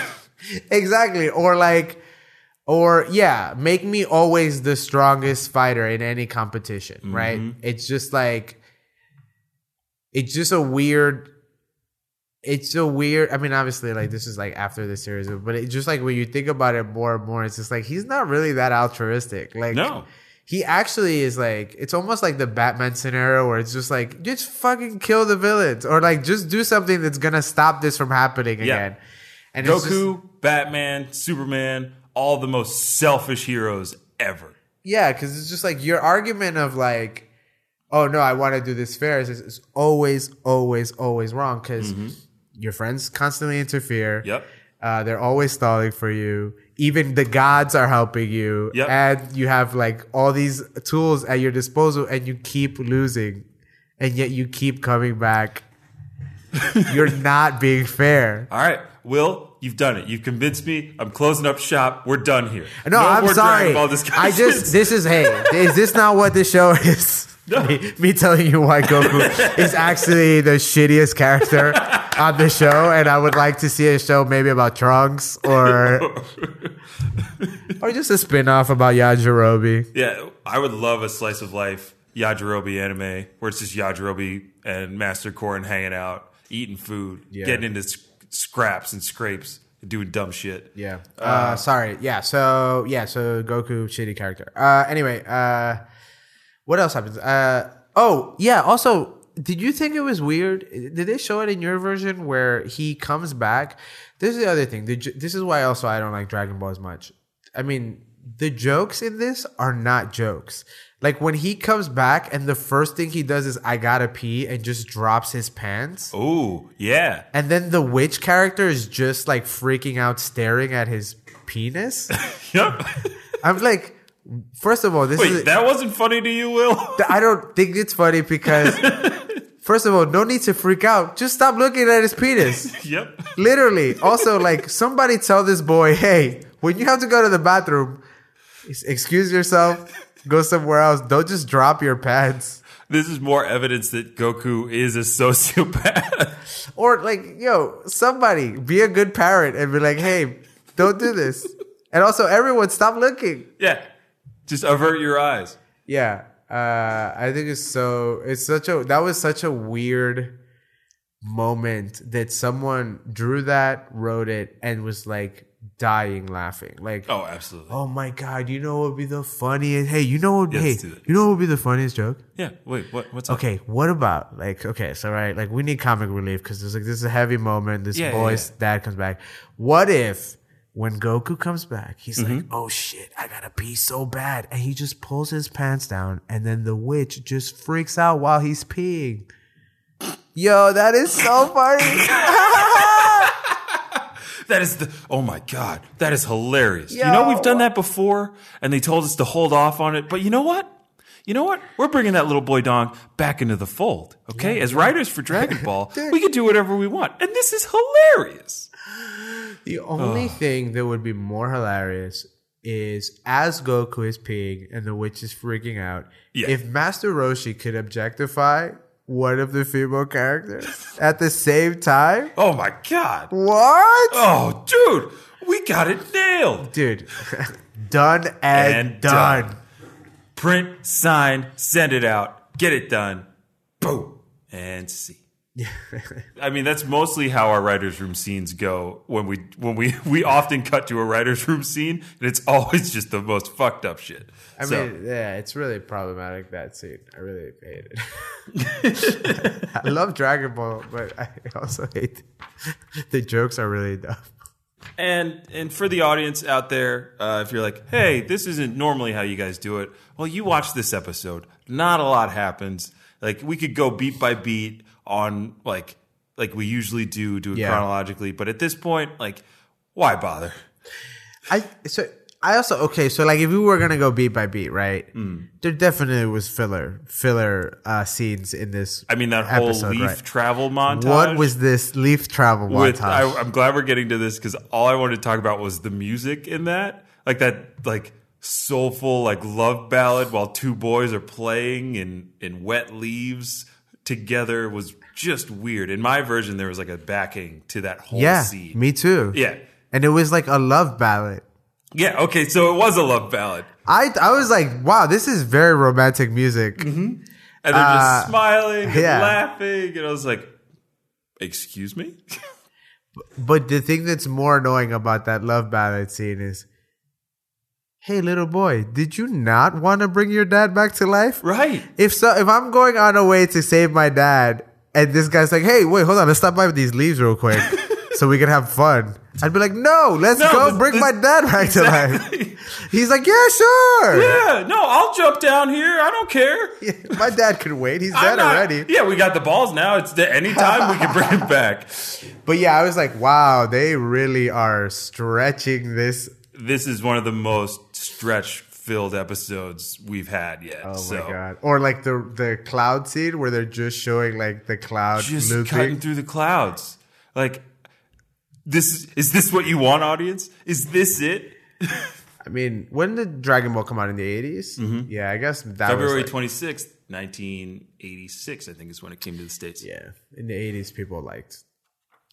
Exactly. Or, like, or, yeah, make me always the strongest fighter in any competition, mm-hmm. right? It's just, like, it's just a weird... It's so weird. I mean, obviously, like, this is, like, after the series. But it's just, like, when you think about it more and more, it's just, like, he's not really that altruistic. Like, no. He actually is, like, it's almost like the Batman scenario where it's just, like, just fucking kill the villains. Or, like, just do something that's going to stop this from happening yeah. again. And Goku, it's just, Batman, Superman, all the most selfish heroes ever. Yeah, because it's just, like, your argument of, like, oh, no, I want to do this fair is, is always, always, always wrong because... Mm-hmm. Your friends constantly interfere. Yep. Uh, they're always stalling for you. Even the gods are helping you. Yep. And you have like all these tools at your disposal and you keep losing. And yet you keep coming back. You're not being fair. All right. Will, you've done it. You've convinced me. I'm closing up shop. We're done here. No, no I'm sorry. I just, this is, hey, is this not what this show is? me, me telling you why Goku is actually the shittiest character on the show, and I would like to see a show maybe about Trunks or or just a spin-off about Yajirobe. Yeah, I would love a slice of life Yajirobe anime where it's just Yajirobe and Master Korin hanging out, eating food, yeah. getting into sc- scraps and scrapes. Doing dumb shit. Yeah. Uh, uh, sorry. Yeah. So, yeah. So, Goku, shitty character. Uh, anyway, uh, what else happens? Uh, oh, yeah. Also, did you think it was weird? Did they show it in your version where he comes back? This is the other thing. The, this is why also I don't like Dragon Ball as much. I mean, the jokes in this are not jokes. Like, when he comes back and the first thing he does is, I gotta pee, and just drops his pants. Oh, yeah. And then the witch character is just, like, freaking out, staring at his penis. Yep. I'm like, first of all, this Wait, is... Wait, that wasn't funny to you, Will? I don't think it's funny because, first of all, no need to freak out. Just stop looking at his penis. Yep. Literally. Also, like, somebody tell this boy, hey, when you have to go to the bathroom, excuse yourself. Go somewhere else. Don't just drop your pants. This is more evidence that Goku is a sociopath. Or like, yo, somebody be a good parent and be like, hey, don't do this. And also, everyone stop looking. Yeah, just avert your eyes. Yeah, uh, I think it's so. It's such a that was such a weird moment that someone drew that, wrote it, and was like. Dying laughing, like oh, absolutely! Oh my god, you know what would be the funniest? Hey, you know what? Yeah, hey, you know what would be the funniest joke? Yeah. Wait, what? What's up? Okay? What about like? Okay, so right, like we need comic relief because there's like this is a heavy moment. This yeah, boy's yeah, yeah. dad comes back. What if when Goku comes back, he's mm-hmm. like, "Oh shit, I gotta pee so bad," and he just pulls his pants down, and then the witch just freaks out while he's peeing. Yo, that is so funny. That is the, oh my God, that is hilarious. Yo. You know, we've done that before and they told us to hold off on it. But you know what? You know what? We're bringing that little boy Dong back into the fold. Okay. Yeah, as writers for Dragon Ball, we can do whatever we want. And this is hilarious. The only Ugh. thing that would be more hilarious is as Goku is peeing and the witch is freaking out. Yeah. If Master Roshi could objectify one of the female characters at the same time? Oh, my God. What? Oh, dude. We got it nailed. Dude. done and, and done. done. Print, sign, send it out. Get it done. Boom. And see. I mean, that's mostly how our writer's room scenes go. When we when we, we often cut to a writer's room scene, and it's always just the most fucked up shit. I so. mean, yeah, it's really problematic, that scene. I really hate it. I love Dragon Ball, but I also hate it. The jokes are really dumb. And and for the audience out there, uh, if you're like, hey, this isn't normally how you guys do it, well, you watch this episode. Not a lot happens. Like, we could go beat by beat. On like like we usually do do it yeah. chronologically, but at this point, like, why bother? I so I also okay, so like if we were gonna go beat by beat, right? Mm. There definitely was filler filler uh, scenes in this. I mean that episode, whole leaf right? travel montage. What was this leaf travel montage? With, I, I'm glad we're getting to this because all I wanted to talk about was the music in that, like that like soulful like love ballad while two boys are playing in in wet leaves. Together was just weird. In my version, there was like a backing to that whole yeah, scene. Yeah, me too. Yeah. And it was like a love ballad. Yeah, okay, so it was a love ballad. I I was like, wow, this is very romantic music. Mm-hmm. And they're uh, just smiling and yeah. laughing. And I was like, excuse me? But the thing that's more annoying about that love ballad scene is, hey, little boy, did you not want to bring your dad back to life? Right. If so, if I'm going on a way to save my dad and this guy's like, hey, wait, hold on. Let's stop by with these leaves real quick so we can have fun. I'd be like, no, let's no, go bring this, my dad back exactly. to life. He's like, yeah, sure. Yeah, no, I'll jump down here. I don't care. Yeah, my dad could wait. He's dead not, already. Yeah, we got the balls now. It's the, anytime we can bring him back. But yeah, I was like, wow, they really are stretching this. This is one of the most stretch-filled episodes we've had yet. Oh, so. my God. Or like the the cloud scene where they're just showing like the clouds just looping. Cutting through the clouds. Like, this is this what you want, audience? Is this it? I mean, when did Dragon Ball come out in the eighties? Mm-hmm. Yeah, I guess that February was like, twenty-sixth, nineteen eighty-six, I think is when it came to the States. Yeah. In the eighties, people liked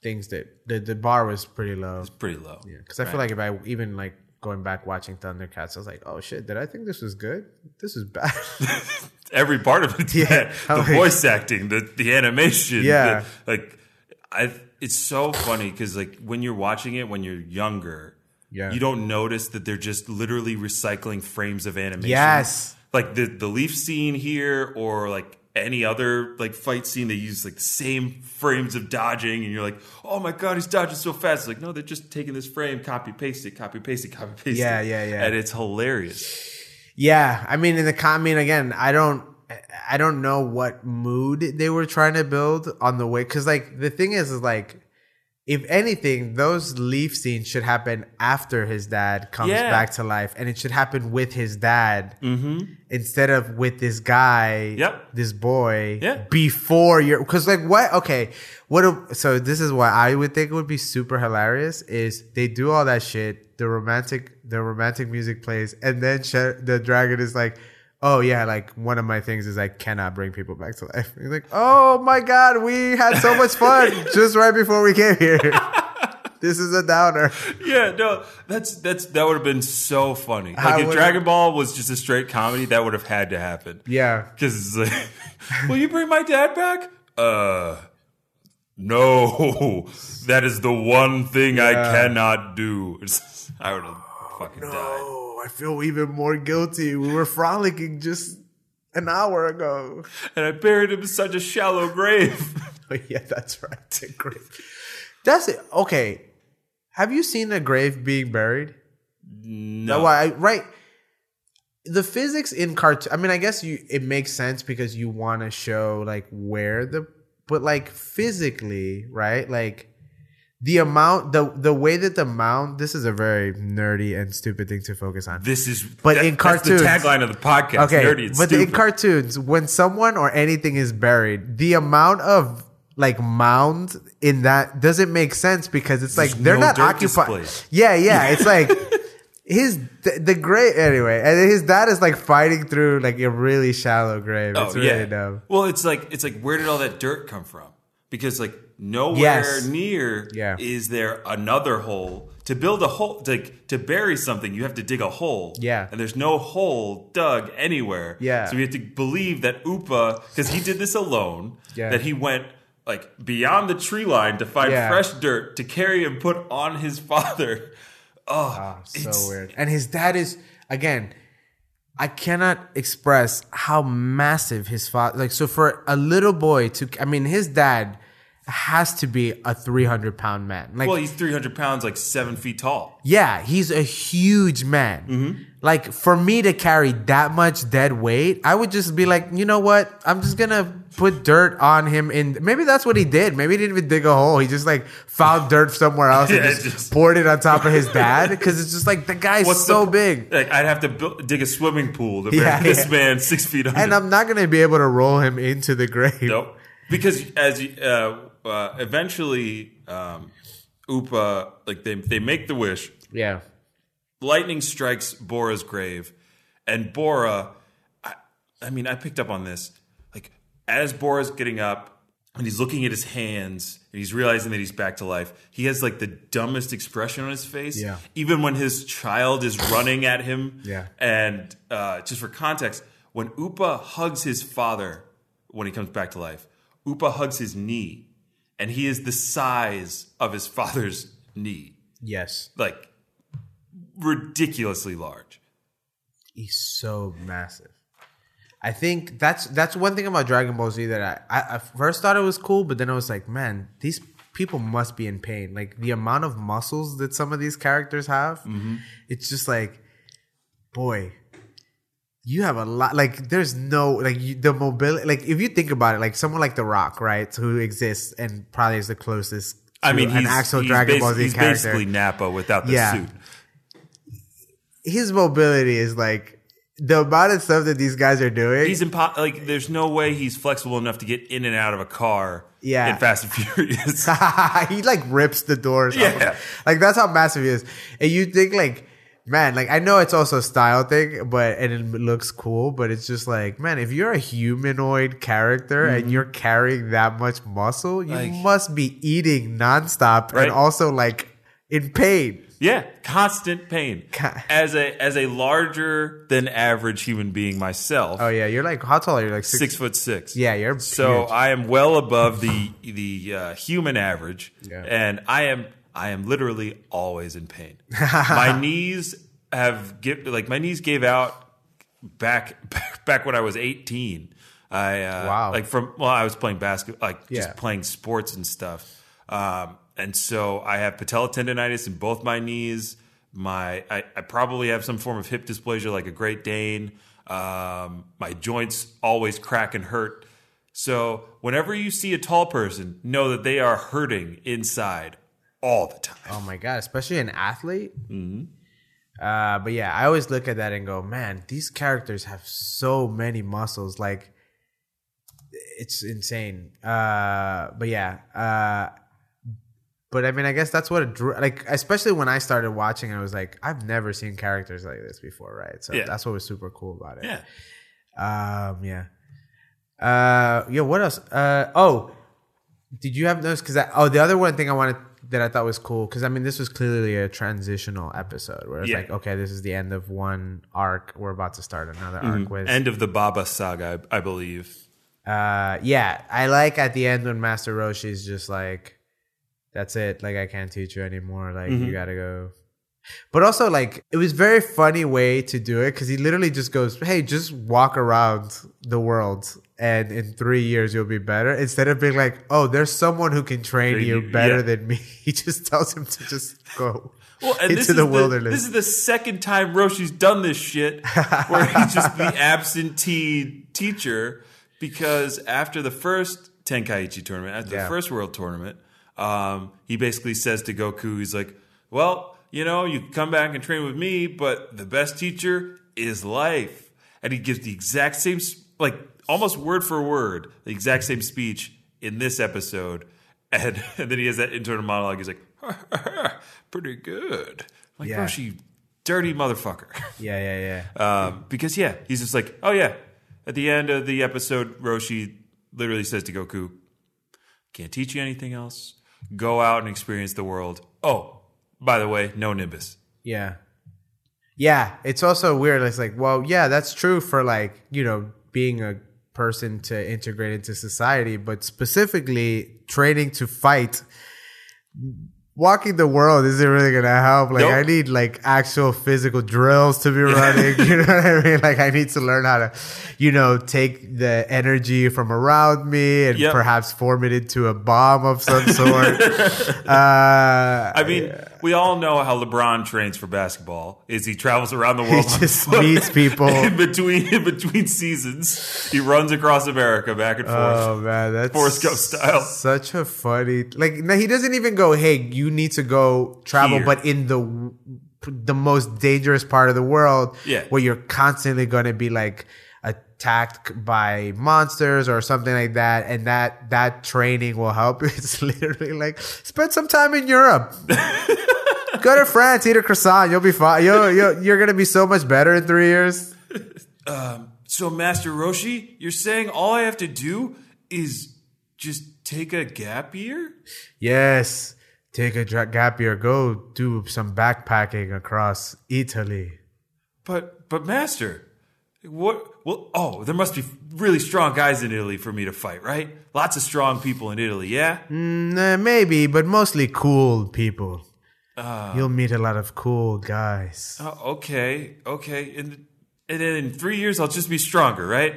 things that the, the bar was pretty low. It's pretty low. Yeah. Because right. I feel like if I even like going back watching Thundercats, I was like, oh shit, did I think this was good? This is bad. Every part of it. Yeah. The like, voice acting, the, the animation. Yeah. The, like, I. It's so funny because like when you're watching it when you're younger, yeah. you don't notice that they're just literally recycling frames of animation. Yes. Like the, the leaf scene here or like any other like fight scene, they use like the same frames of dodging and you're like, oh my God, he's dodging so fast. It's like, no, they're just taking this frame, copy, paste it, copy, paste it, copy, paste yeah, it. Yeah, yeah, yeah. And it's hilarious. Yeah. I mean, in the I mean, again, I don't. I don't know what mood they were trying to build on the way. Because, like, the thing is, is, like, if anything, those leaf scenes should happen after his dad comes yeah. back to life. And it should happen with his dad mm-hmm. instead of with this guy, yep. this boy, yeah. before you're... Because, like, what... Okay. what? A, so this is what I would think would be super hilarious is they do all that shit. The romantic, the romantic music plays. And then the dragon is like... Oh, yeah, like, one of my things is I cannot bring people back to life. You're like, oh, my God, we had so much fun just right before we came here. This is a downer. Yeah, no, that's that's that would have been so funny. Like, I if Dragon Ball was just a straight comedy, that would have had to happen. Yeah. Because it's like, will you bring my dad back? Uh, no, that is the one thing yeah. I cannot do. It's, I would have fucking no. died. I feel even more guilty. We were frolicking just an hour ago. And I buried him in such a shallow grave. Oh, yeah, that's right. The grave. That's it. Okay. Have you seen a grave being buried? No. No I, right. The physics in cartoon... I mean, I guess you it makes sense because you want to show, like, where the... But, like, physically, right? Like... The amount, the the way that the mound, this is a very nerdy and stupid thing to focus on. This is, but that, in cartoons, that's the tagline of the podcast, okay, nerdy and but stupid. But in cartoons, when someone or anything is buried, the amount of like mound in that doesn't make sense because it's There's like they're no not occupied. Yeah, yeah, it's like his the, the grave anyway, and his dad is like fighting through like a really shallow grave. Oh, it's really yeah. dumb. Well, it's like it's like where did all that dirt come from? Because like. Nowhere yes. near yeah. is there another hole. To build a hole, like to bury something, you have to dig a hole. Yeah. And there's no hole dug anywhere. Yeah. So we have to believe that Upa, because he did this alone, yeah. that he went like beyond the tree line to find yeah. fresh dirt to carry and put on his father. Oh, oh so weird. And his dad is, again, I cannot express how massive his father, like, so for a little boy to, I mean, his dad... has to be a three hundred pound man. Like, well, he's three hundred pounds, like seven feet tall. Yeah, he's a huge man. Mm-hmm. Like, for me to carry that much dead weight, I would just be like, you know what? I'm just going to put dirt on him. In Maybe that's what he did. Maybe he didn't even dig a hole. He just, like, found dirt somewhere else and yeah, just, just poured it on top of his dad. Because it's just like, the guy's What's so the, big. Like, I'd have to build, dig a swimming pool to bury yeah, this yeah. man six feet under. And I'm not going to be able to roll him into the grave. Nope. Because as you... Uh, Uh, eventually, um, Upa, like they they make the wish. Yeah. Lightning strikes Bora's grave, and Bora, I, I mean, I picked up on this. Like, as Bora's getting up and he's looking at his hands and he's realizing that he's back to life, he has like the dumbest expression on his face. Yeah. Even when his child is running at him. Yeah. And uh, just for context, when Upa hugs his father when he comes back to life, Upa hugs his knee. And he is the size of his father's knee. Yes. Like, ridiculously large. He's so massive. I think that's that's one thing about Dragon Ball Z that I, I, I first thought it was cool, but then I was like, man, these people must be in pain. Like, the amount of muscles that some of these characters have, mm-hmm. it's just like, boy... You have a lot, like, there's no, like, you, the mobility, like, if you think about it, like, someone like The Rock, right, who exists and probably is the closest to I mean, an actual Dragon Ball Z character. He's basically Nappa without the yeah. suit. His mobility is, like, the amount of stuff that these guys are doing. He's, impo- like, there's no way he's flexible enough to get in and out of a car yeah. in Fast and Furious. He, like, rips the doors yeah. off. Like, that's how massive he is. And you think, like, man, like, I know it's also a style thing, but and it looks cool, but it's just like, man, if you're a humanoid character mm-hmm. and you're carrying that much muscle, you like, must be eating nonstop right? and also like in pain. Yeah, constant pain. As a as a larger than average human being myself. Oh yeah, you're like, how tall are you? Like six, six foot six. Yeah, you're so huge. I am well above the the uh, human average, yeah. and I am I am literally always in pain. My knees have give, like my knees gave out back back, back when I was eighteen. I uh, wow. like from well, I was playing basketball, like yeah. just playing sports and stuff. Um, And so I have patella tendonitis in both my knees. My I, I probably have some form of hip dysplasia like a Great Dane. Um, my joints always crack and hurt. So whenever you see a tall person, know that they are hurting inside all the time. Oh, my God. Especially an athlete. Mm-hmm. Uh, but, yeah, I always look at that and go, man, these characters have so many muscles. Like, it's insane. Uh, but, yeah. Uh, But I mean, I guess that's what it drew. Like, especially when I started watching, I was like, I've never seen characters like this before, right? So yeah. that's what was super cool about it. Yeah. Um. Yeah. Uh. Yo, what else? Uh. Oh, did you have those? Because oh, the other one thing I wanted that I thought was cool, because I mean, this was clearly a transitional episode where it's yeah. like, okay, this is the end of one arc. We're about to start another mm-hmm. arc with end of the Baba saga, I, I believe. Uh. Yeah. I like at the end when Master Roshi's just like, that's it. Like, I can't teach you anymore. Like, mm-hmm. you gotta go. But also, like, it was a very funny way to do it because he literally just goes, hey, just walk around the world and in three years you'll be better. Instead of being like, oh, there's someone who can train, train you, you better yeah. than me. He just tells him to just go well, and into this is the wilderness. The, this is the second time Roshi's done this shit where he's just the absentee teacher, because after the first Tenkaichi tournament, after yeah. the first world tournament, Um, he basically says to Goku, he's like, well, you know, you come back and train with me, but the best teacher is life. And he gives the exact same, like almost word for word, the exact same speech in this episode. And, and then he has that internal monologue. He's like, ha, ha, ha, pretty good. I'm like, yeah. Roshi, dirty motherfucker. Yeah, yeah, yeah. Um, because, yeah, he's just like, oh, yeah. At the end of the episode, Roshi literally says to Goku, can't teach you anything else. Go out and experience the world. Oh, by the way, no Nimbus. Yeah. Yeah, it's also weird. It's like, well, yeah, that's true for, like, you know, being a person to integrate into society, but specifically training to fight, walking the world isn't really going to help. Like, nope. I need, like, actual physical drills to be running. You know what I mean? Like, I need to learn how to, you know, take the energy from around me and yep. perhaps form it into a bomb of some sort. uh, I mean, yeah. we all know how LeBron trains for basketball. Is he travels around the world. He just meets people. in between in between seasons, he runs across America back and forth. Oh, man, that's Forrest Gump style. Such a funny... Like, he doesn't even go, hey, you need to go travel here, but in the the most dangerous part of the world yeah. where you're constantly going to be like attacked by monsters or something like that, and that that training will help. It's literally like, spend some time in Europe. Go to France, eat a croissant, you'll be fine. Yo, yo, you're going to be so much better in three years. Um, so Master Roshi, you're saying all I have to do is just take a gap year? Yes. Take a gap year, go do some backpacking across Italy. But, but master, what? Well, oh, there must be really strong guys in Italy for me to fight, right? Lots of strong people in Italy, yeah? Mm, maybe, but mostly cool people. Uh, You'll meet a lot of cool guys. Oh, okay, okay, and and then in three years I'll just be stronger, right?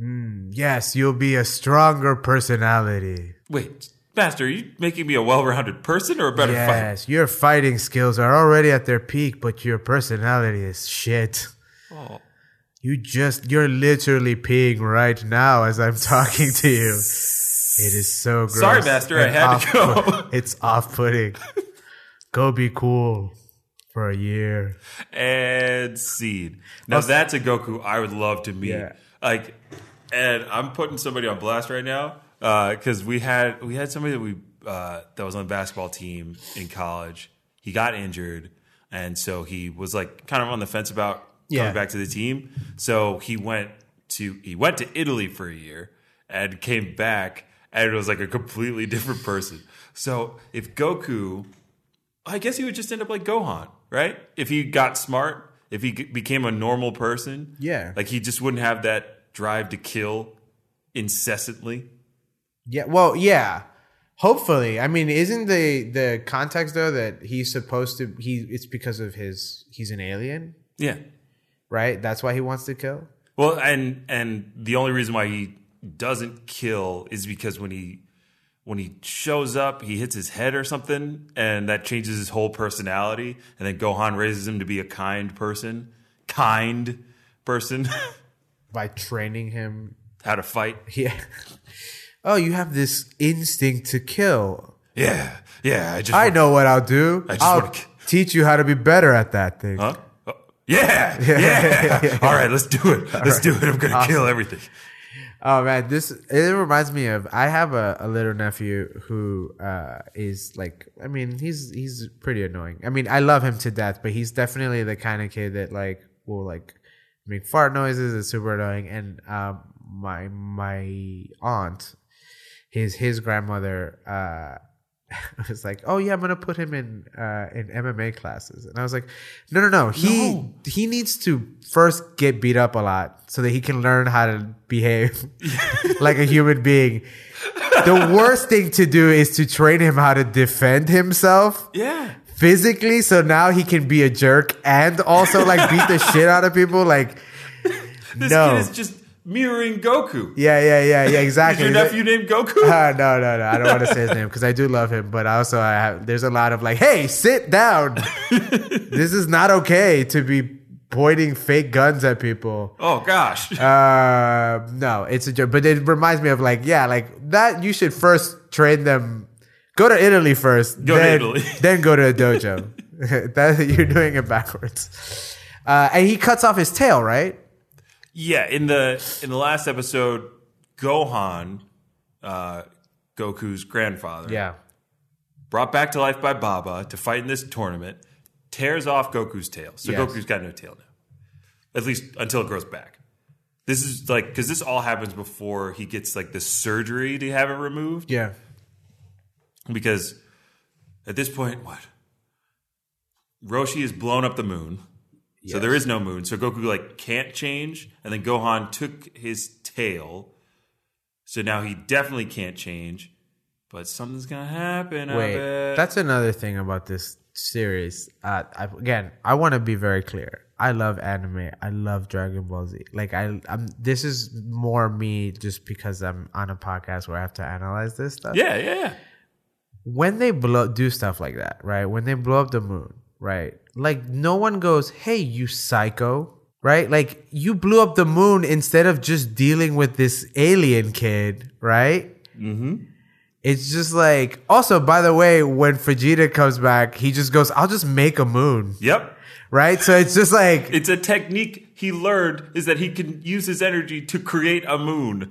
Mm, yes, you'll be a stronger personality. Wait. Master, are you making me a well-rounded person or a better yes, fighter? Yes, your fighting skills are already at their peak, but your personality is shit. Oh. You just, you're literally peeing right now as I'm talking to you. It is so gross. Sorry, Master, I had to go. It's off-putting. Go be cool for a year. And scene. Now, also, that's a Goku I would love to meet. Yeah. Like, and I'm putting somebody on blast right now. Because uh, we had we had somebody that we uh, that was on the basketball team in college. He got injured, And so he was like kind of on the fence about coming yeah. back to the team. So he went to he went to Italy for a year and came back, and it was like a completely different person. So if Goku, I guess he would just end up like Gohan, right? If he got smart, if he became a normal person, yeah, like he just wouldn't have that drive to kill incessantly. Yeah, well, yeah. Hopefully, I mean, isn't the the context though that he's supposed to? He it's because of his he's an alien. Yeah, right. That's why he wants to kill. Well, and and the only reason why he doesn't kill is because when he when he shows up, he hits his head or something, and that changes his whole personality. And then Gohan raises him to be a kind person, kind person by training him how to fight. Yeah. Oh, you have this instinct to kill. Yeah, yeah. I just I wanna, know what I'll do. I just I'll wanna... teach you how to be better at that thing. Huh? Oh, yeah, yeah. yeah, yeah. All right, let's do it. All let's right. do it. I'm gonna awesome. kill everything. Oh man, this it reminds me of. I have a, a little nephew who uh, is like. I mean, he's he's pretty annoying. I mean, I love him to death, but he's definitely the kind of kid that like will like make fart noises. It's super annoying, and um, my my aunt. His his grandmother uh, was like, "Oh yeah, I'm gonna put him in uh, in M M A classes," and I was like, "No, no, no. He no. he needs to first get beat up a lot so that he can learn how to behave like a human being. The worst thing to do is to train him how to defend himself, yeah, physically. So now he can be a jerk and also like beat the shit out of people. Like, this no, kid is just." Mirroring Goku. Yeah, yeah, yeah, yeah, exactly. Is your nephew named Goku? Uh, no, no, no. I don't want to say his name because I do love him. But also, I have, there's a lot of like, hey, sit down. This is not okay to be pointing fake guns at people. Oh, gosh. Uh, no, it's a joke. But it reminds me of like, yeah, like that you should first train them. Go to Italy first. Go then, to Italy. Then go to a dojo. That, you're doing it backwards. Uh, and he cuts off his tail, right? Yeah, in the in the last episode, Gohan, uh, Goku's grandfather, yeah, brought back to life by Baba to fight in this tournament, tears off Goku's tail. So yes. Goku's got no tail now, at least until it grows back. This is like because this all happens before he gets like the surgery to have it removed. Yeah, because at this point, what Roshi has blown up the moon. Yes. So there is no moon. So Goku like can't change, and then Gohan took his tail. So now he definitely can't change, but something's gonna happen. Wait, I bet. That's another thing about this series. Uh, I, again, I want to be very clear. I love anime. I love Dragon Ball Z. Like I, I'm. This is more me, just because I'm on a podcast where I have to analyze this stuff. Yeah, yeah, yeah. When they blow, do stuff like that, right? When they blow up the moon. Right. Like, no one goes, hey, you psycho. Right? Like, you blew up the moon instead of just dealing with this alien kid. Right? Mm-hmm. It's just like... Also, by the way, when Vegeta comes back, he just goes, I'll just make a moon. Yep. Right? So it's just like... It's a technique he learned is that he can use his energy to create a moon.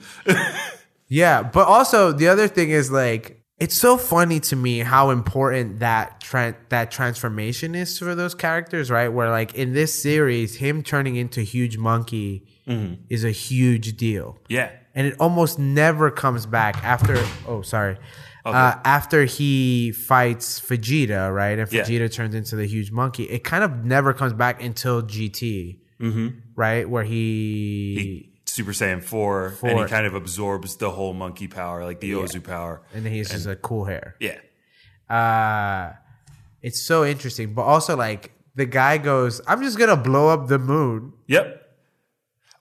Yeah. But also, the other thing is like... It's so funny to me how important that tra- that transformation is for those characters, right? Where like in this series, him turning into Huge Monkey mm-hmm. is a huge deal. Yeah. And it almost never comes back after, oh, sorry. Okay. Uh, after he fights Vegeta, right? And Vegeta yeah. turns into the Huge Monkey. It kind of never comes back until G T, mm-hmm. right? Where he... he- Super Saiyan four, four, and he kind of absorbs the whole monkey power, like the yeah. Ozu power. And then he's and, just like cool hair. Yeah. Uh, it's so interesting. But also, like, the guy goes, I'm just going to blow up the moon. Yep.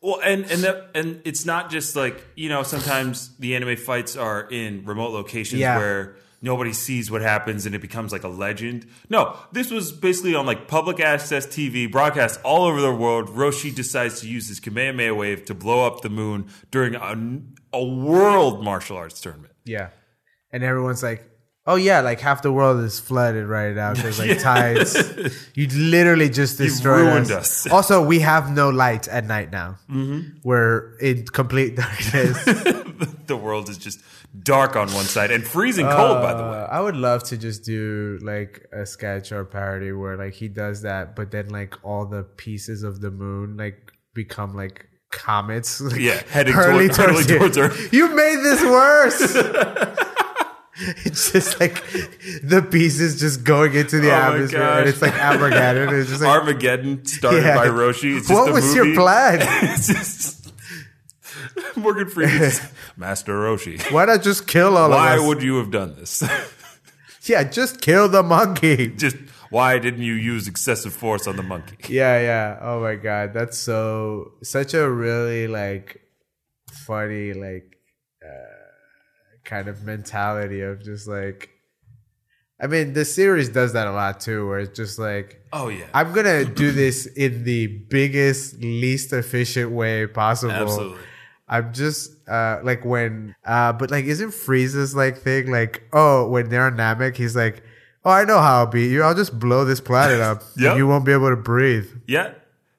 Well, and and the, and it's not just like, you know, sometimes the anime fights are in remote locations yeah. where nobody sees what happens and it becomes like a legend. No, this was basically on like public access T V, broadcast all over the world. Roshi decides to use his Kamehameha wave to blow up the moon during a, a world martial arts tournament. Yeah. And everyone's like, Oh yeah, like half the world is flooded right now because like yeah. tides. You literally just destroyed You've ruined us. us. Also, we have no lights at night now. Mm-hmm. We're in complete darkness. The world is just dark on one side and freezing cold. Uh, by the way, I would love to just do like a sketch or parody where like he does that, but then like all the pieces of the moon like become like comets. Like, yeah, heading toward, towards, towards Earth. You made this worse. It's just like the pieces just going into the oh atmosphere, and it's like Armageddon. It's just like, Armageddon started yeah. by Roshi. It's just what was movie. Your plan? It's just Morgan Freeman's Master Roshi. Why not just kill all why of us? Why would you have done this? Yeah, just kill the monkey. Just why didn't you use excessive force on the monkey? Yeah, yeah. Oh my god, that's so such a really like funny like. Uh, kind of mentality of just like, I mean, the series does that a lot too, where it's just like, oh yeah, I'm gonna do this in the biggest, least efficient way possible. Absolutely. I'm just uh, like when, uh, but like, isn't Frieza's like thing like, oh, when they're on Namek, he's like, oh, I know how I'll beat you. I'll just blow this planet up, yep. and you won't be able to breathe. Yeah,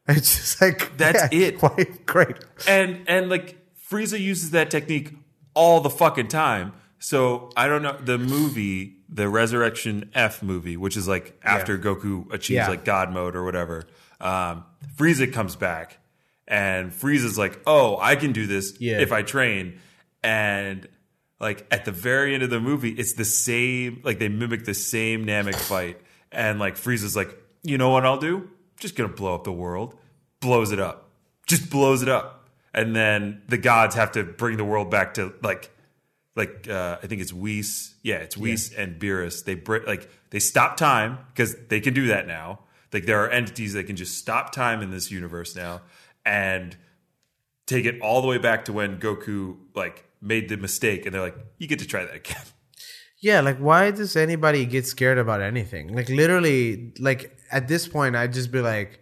it's just like that's yeah, it. Quite great. And and like Frieza uses that technique all the fucking time. So I don't know the movie, the Resurrection F movie, which is like after yeah. Goku achieves yeah. like God mode or whatever. Um, Frieza comes back and Frieza's like, "Oh, I can do this yeah. if I train." And like at the very end of the movie, it's the same. Like they mimic the same Namek fight, and like Frieza's like, "You know what I'll do? Just gonna blow up the world." Blows it up. Just blows it up. And then the gods have to bring the world back to like, like uh, I think it's Whis. Yeah, it's Whis yeah. and Beerus. They br- like they stop time because they can do that now. Like there are entities that can just stop time in this universe now and take it all the way back to when Goku like made the mistake. And they're like, you get to try that again. Yeah, like why does anybody get scared about anything? Like literally, like at this point, I'd just be like,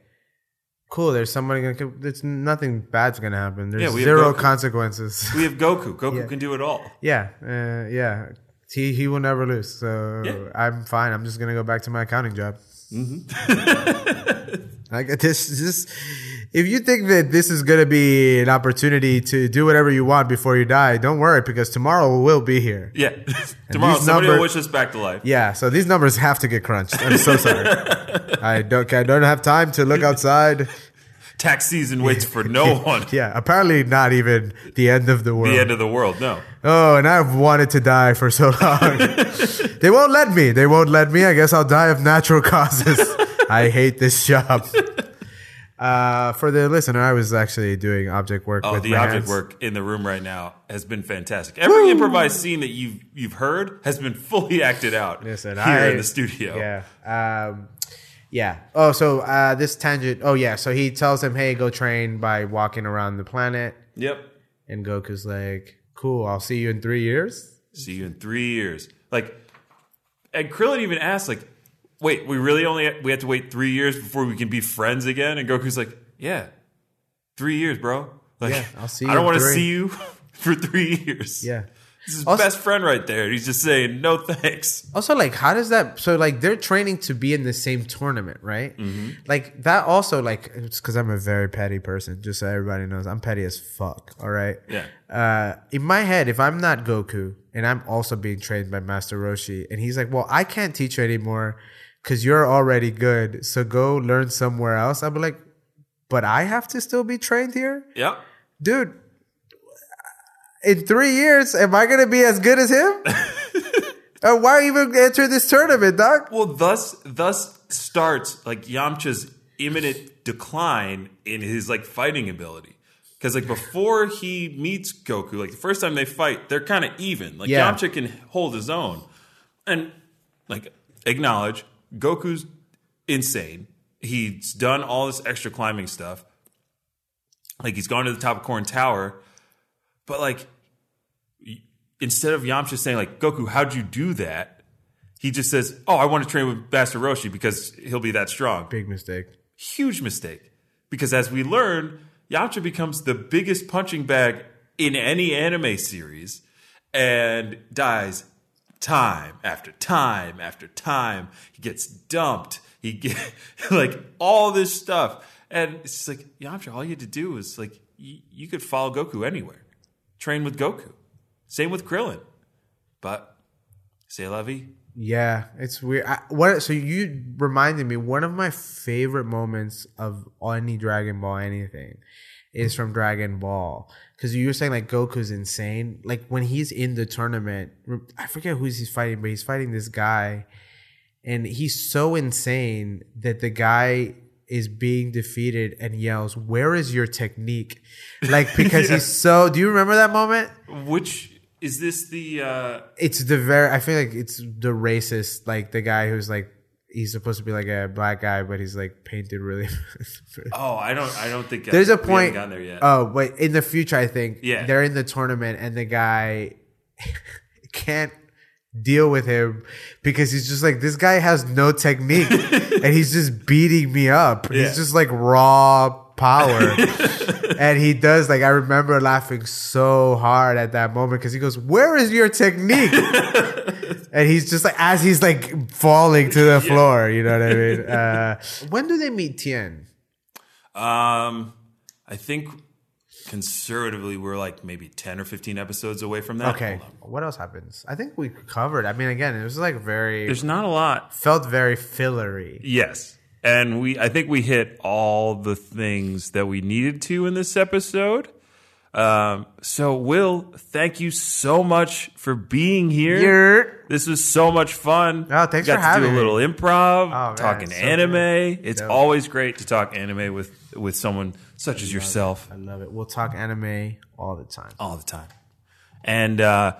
cool, there's somebody gonna. There's nothing bad's gonna happen. There's yeah, zero consequences. We have Goku. Goku yeah. can do it all. Yeah, uh, yeah. He he will never lose. So yeah. I'm fine. I'm just gonna go back to my accounting job. Mm-hmm. Like this, this. If you think that this is gonna be an opportunity to do whatever you want before you die, don't worry because tomorrow we'll be here. Yeah, tomorrow somebody number, will wish us back to life. Yeah, so these numbers have to get crunched. I'm so sorry. I don't. I don't have time to look outside. Tax season waits for no one. Yeah, apparently not even the end of the world. The end of the world, no. Oh, and I've wanted to die for so long. They won't let me. They won't let me. I guess I'll die of natural causes. I hate this job. Uh, for the listener, I was actually doing object work. Oh, with the my object hands. Work in the room right now has been fantastic. Every Woo! Improvised scene that you've you've heard has been fully acted out. Listen, here I, in the studio. Yeah. Um, Yeah. Oh, so uh, this tangent. Oh, yeah. So he tells him, hey, go train by walking around the planet. Yep. And Goku's like, cool, I'll see you in three years. See you in three years. Like, and Krillin even asks, like, wait, we really only, we have to wait three years before we can be friends again? And Goku's like, yeah, three years, bro. Like, yeah, I'll see you I don't want to see you for three years. Yeah. This is his also, best friend right there. He's just saying, no thanks. Also, like, how does that... So, like, they're training to be in the same tournament, right? Mm-hmm. Like, that also, like... It's because I'm a very petty person, just so everybody knows. I'm petty as fuck, all right? Yeah. Uh, in my head, if I'm not Goku, and I'm also being trained by Master Roshi, and he's like, well, I can't teach you anymore because you're already good, so go learn somewhere else. I'd be like, but I have to still be trained here? Yeah. Dude... In three years, am I going to be as good as him? Or why even enter this tournament, doc? Well, thus thus starts like Yamcha's imminent decline in his like fighting ability. Because like before he meets Goku, like the first time they fight, they're kind of even. Like yeah. Yamcha can hold his own, and like acknowledge Goku's insane. He's done all this extra climbing stuff. Like he's gone to the top of Corn Tower. But, like, instead of Yamcha saying, like, Goku, how'd you do that? He just says, oh, I want to train with Master Roshi because he'll be that strong. Big mistake. Huge mistake. Because as we learn, Yamcha becomes the biggest punching bag in any anime series and dies time after time after time. He gets dumped. He get like all this stuff. And it's just like, Yamcha, all you had to do was like, y- you could follow Goku anywhere. Train with Goku. Same with Krillin. But, c'est la vie. Yeah, it's weird. I, what? So you reminded me, one of my favorite moments of any Dragon Ball anything is from Dragon Ball. Because you were saying like Goku's insane. Like when he's in the tournament, I forget who he's fighting, but he's fighting this guy. And he's so insane that the guy is being defeated and yells, "Where is your technique?" Like, because yeah. he's so... Do you remember that moment? Which... Is this the... Uh... It's the very... I feel like it's the racist, like the guy who's like... He's supposed to be like a black guy, but he's like painted really... oh, I don't I don't think... There's I, a point... We haven't gotten there yet. Oh, wait. In the future, I think. Yeah. They're in the tournament and the guy can't deal with him because he's just like, this guy has no technique and he's just beating me up. Yeah. He's just like raw... power. And he does, like, I remember laughing so hard at that moment because he goes, "Where is your technique?" And he's just like, as he's like falling to the yeah. floor, you know what I mean? Uh, when do they meet Tien? Um, I think conservatively we're like maybe ten or fifteen episodes away from that. Okay. What else happens? I think we covered. I mean, again, it was like very... There's not a lot. Felt very fillery. Yes. And we, I think we hit all the things that we needed to in this episode. Um, so, Will, thank you so much for being here. Yeah. This was so much fun. Oh, thanks for having me. Got to do a little improv, oh, talking anime. It's always great to talk anime with, with someone such as yourself. I love it. We'll talk anime all the time. All the time. And uh,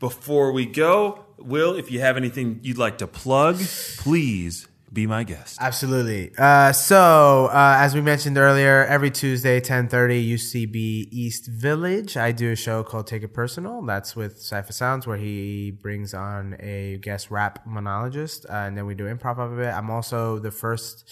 before we go, Will, if you have anything you'd like to plug, please... be my guest. Absolutely. Uh, so, uh, as we mentioned earlier, every Tuesday, ten thirty, U C B East Village, I do a show called Take It Personal. That's with Cypher Sounds, where he brings on a guest rap monologist, uh, and then we do improv of it. I'm also the first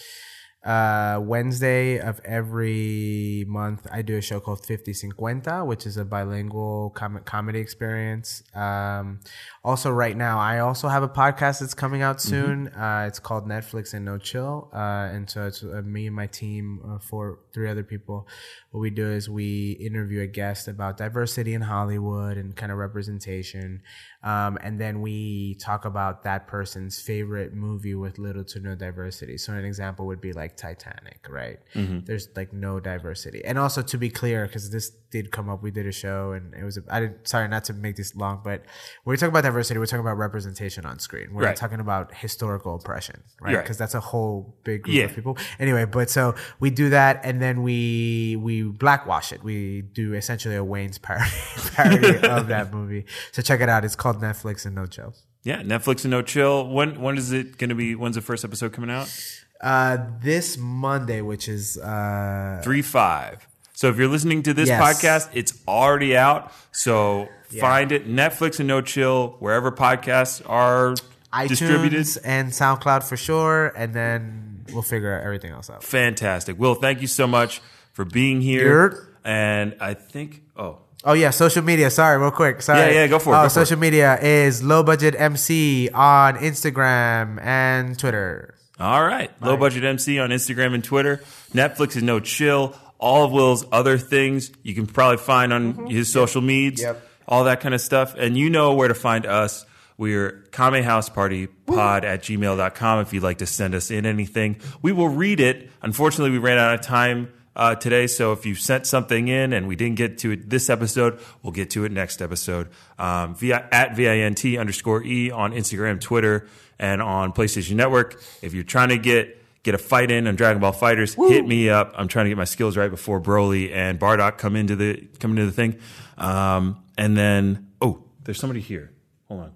uh, Wednesday of every month, I do a show called fifty cincuenta, which is a bilingual com- comedy experience. Um, also, right now, I also have a podcast that's coming out soon. Mm-hmm. Uh, it's called Netflix and No Chill. Uh, and so it's uh, me and my team, uh, four, three other people. What we do is we interview a guest about diversity in Hollywood and kind of representation. Um, and then we talk about that person's favorite movie with little to no diversity. So an example would be like Titanic, right? Mm-hmm. There's like no diversity. And also, to be clear, because this did come up, we did a show and it was a, I didn't, sorry not to make this long, but when we talk about diversity, we're talking about representation on screen. We're right. not talking about historical oppression, right? Because right. that's a whole big group yeah. of people. Anyway, but so we do that, and then we we blackwash it. We do essentially a Wayne's parody, parody of that movie. So check it out. It's called Netflix and No Chill. Yeah, Netflix and No Chill. When when is it going to be? When's the first episode coming out? Uh, this Monday, which is uh three five. So if you're listening to this yes. podcast, it's already out. So yeah. find it, Netflix and No Chill, wherever podcasts are iTunes distributed, and SoundCloud for sure. And then we'll figure everything else out. Fantastic. Will, thank you so much for being here. You're- and I think oh. Oh, yeah, social media. Sorry, real quick. Sorry. Yeah, yeah, go for it. Oh, go social for it. Media is Low Budget M C on Instagram and Twitter. All right. Bye. Low Budget M C on Instagram and Twitter. Netflix is No Chill. All of Will's other things you can probably find on mm-hmm. his social medias. Yep. All that kind of stuff. And you know where to find us. We're Kame House Party pod at gmail dot com if you'd like to send us in anything. We will read it. Unfortunately, we ran out of time uh, today. So if you sent something in and we didn't get to it this episode, we'll get to it next episode. Um, via, at vint underscore E on Instagram, Twitter, and on PlayStation Network. If you're trying to get get a fight in on Dragon Ball Fighters, Woo. Hit me up. I'm trying to get my skills right before Broly and Bardock come into the come into the thing. Um, and then oh, there's somebody here. Hold on.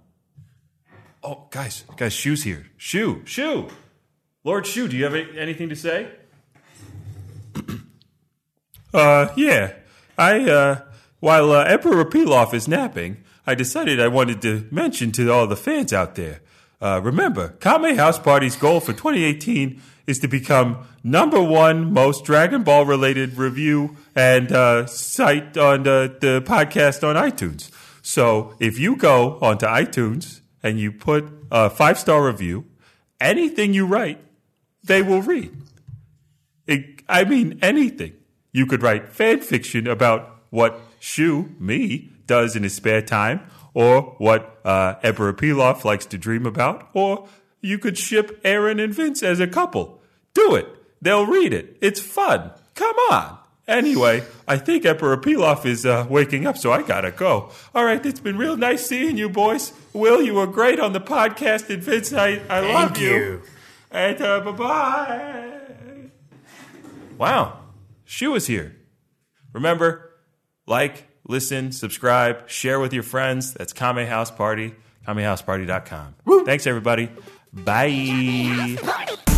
Oh, guys, guys, Shu's here. Shu, Shu, Lord Shu. Do you have anything to say? uh, yeah. I uh, while uh, Emperor Pilaf is napping, I decided I wanted to mention to all the fans out there. Uh, remember, Kame House Party's goal for twenty eighteen is to become number one most Dragon Ball related review and uh, site on the, the podcast on iTunes. So if you go onto iTunes and you put a five-star review, anything you write, they will read. It, I mean, anything. You could write fan fiction about what Shu, me, does in his spare time, or what uh, Emperor Pilaf likes to dream about, or you could ship Aaron and Vince as a couple. Do it. They'll read it. It's fun. Come on. Anyway, I think Emperor Pilaf is uh, waking up, so I gotta go. All right, it's been real nice seeing you, boys. Will, you were great on the podcast, and Vince, I, I love you. you. And uh, bye-bye. Wow. Shu is here. Remember, like, listen, subscribe, share with your friends. That's Kame House Party, kame house party dot com. Woo. Thanks, everybody. Bye.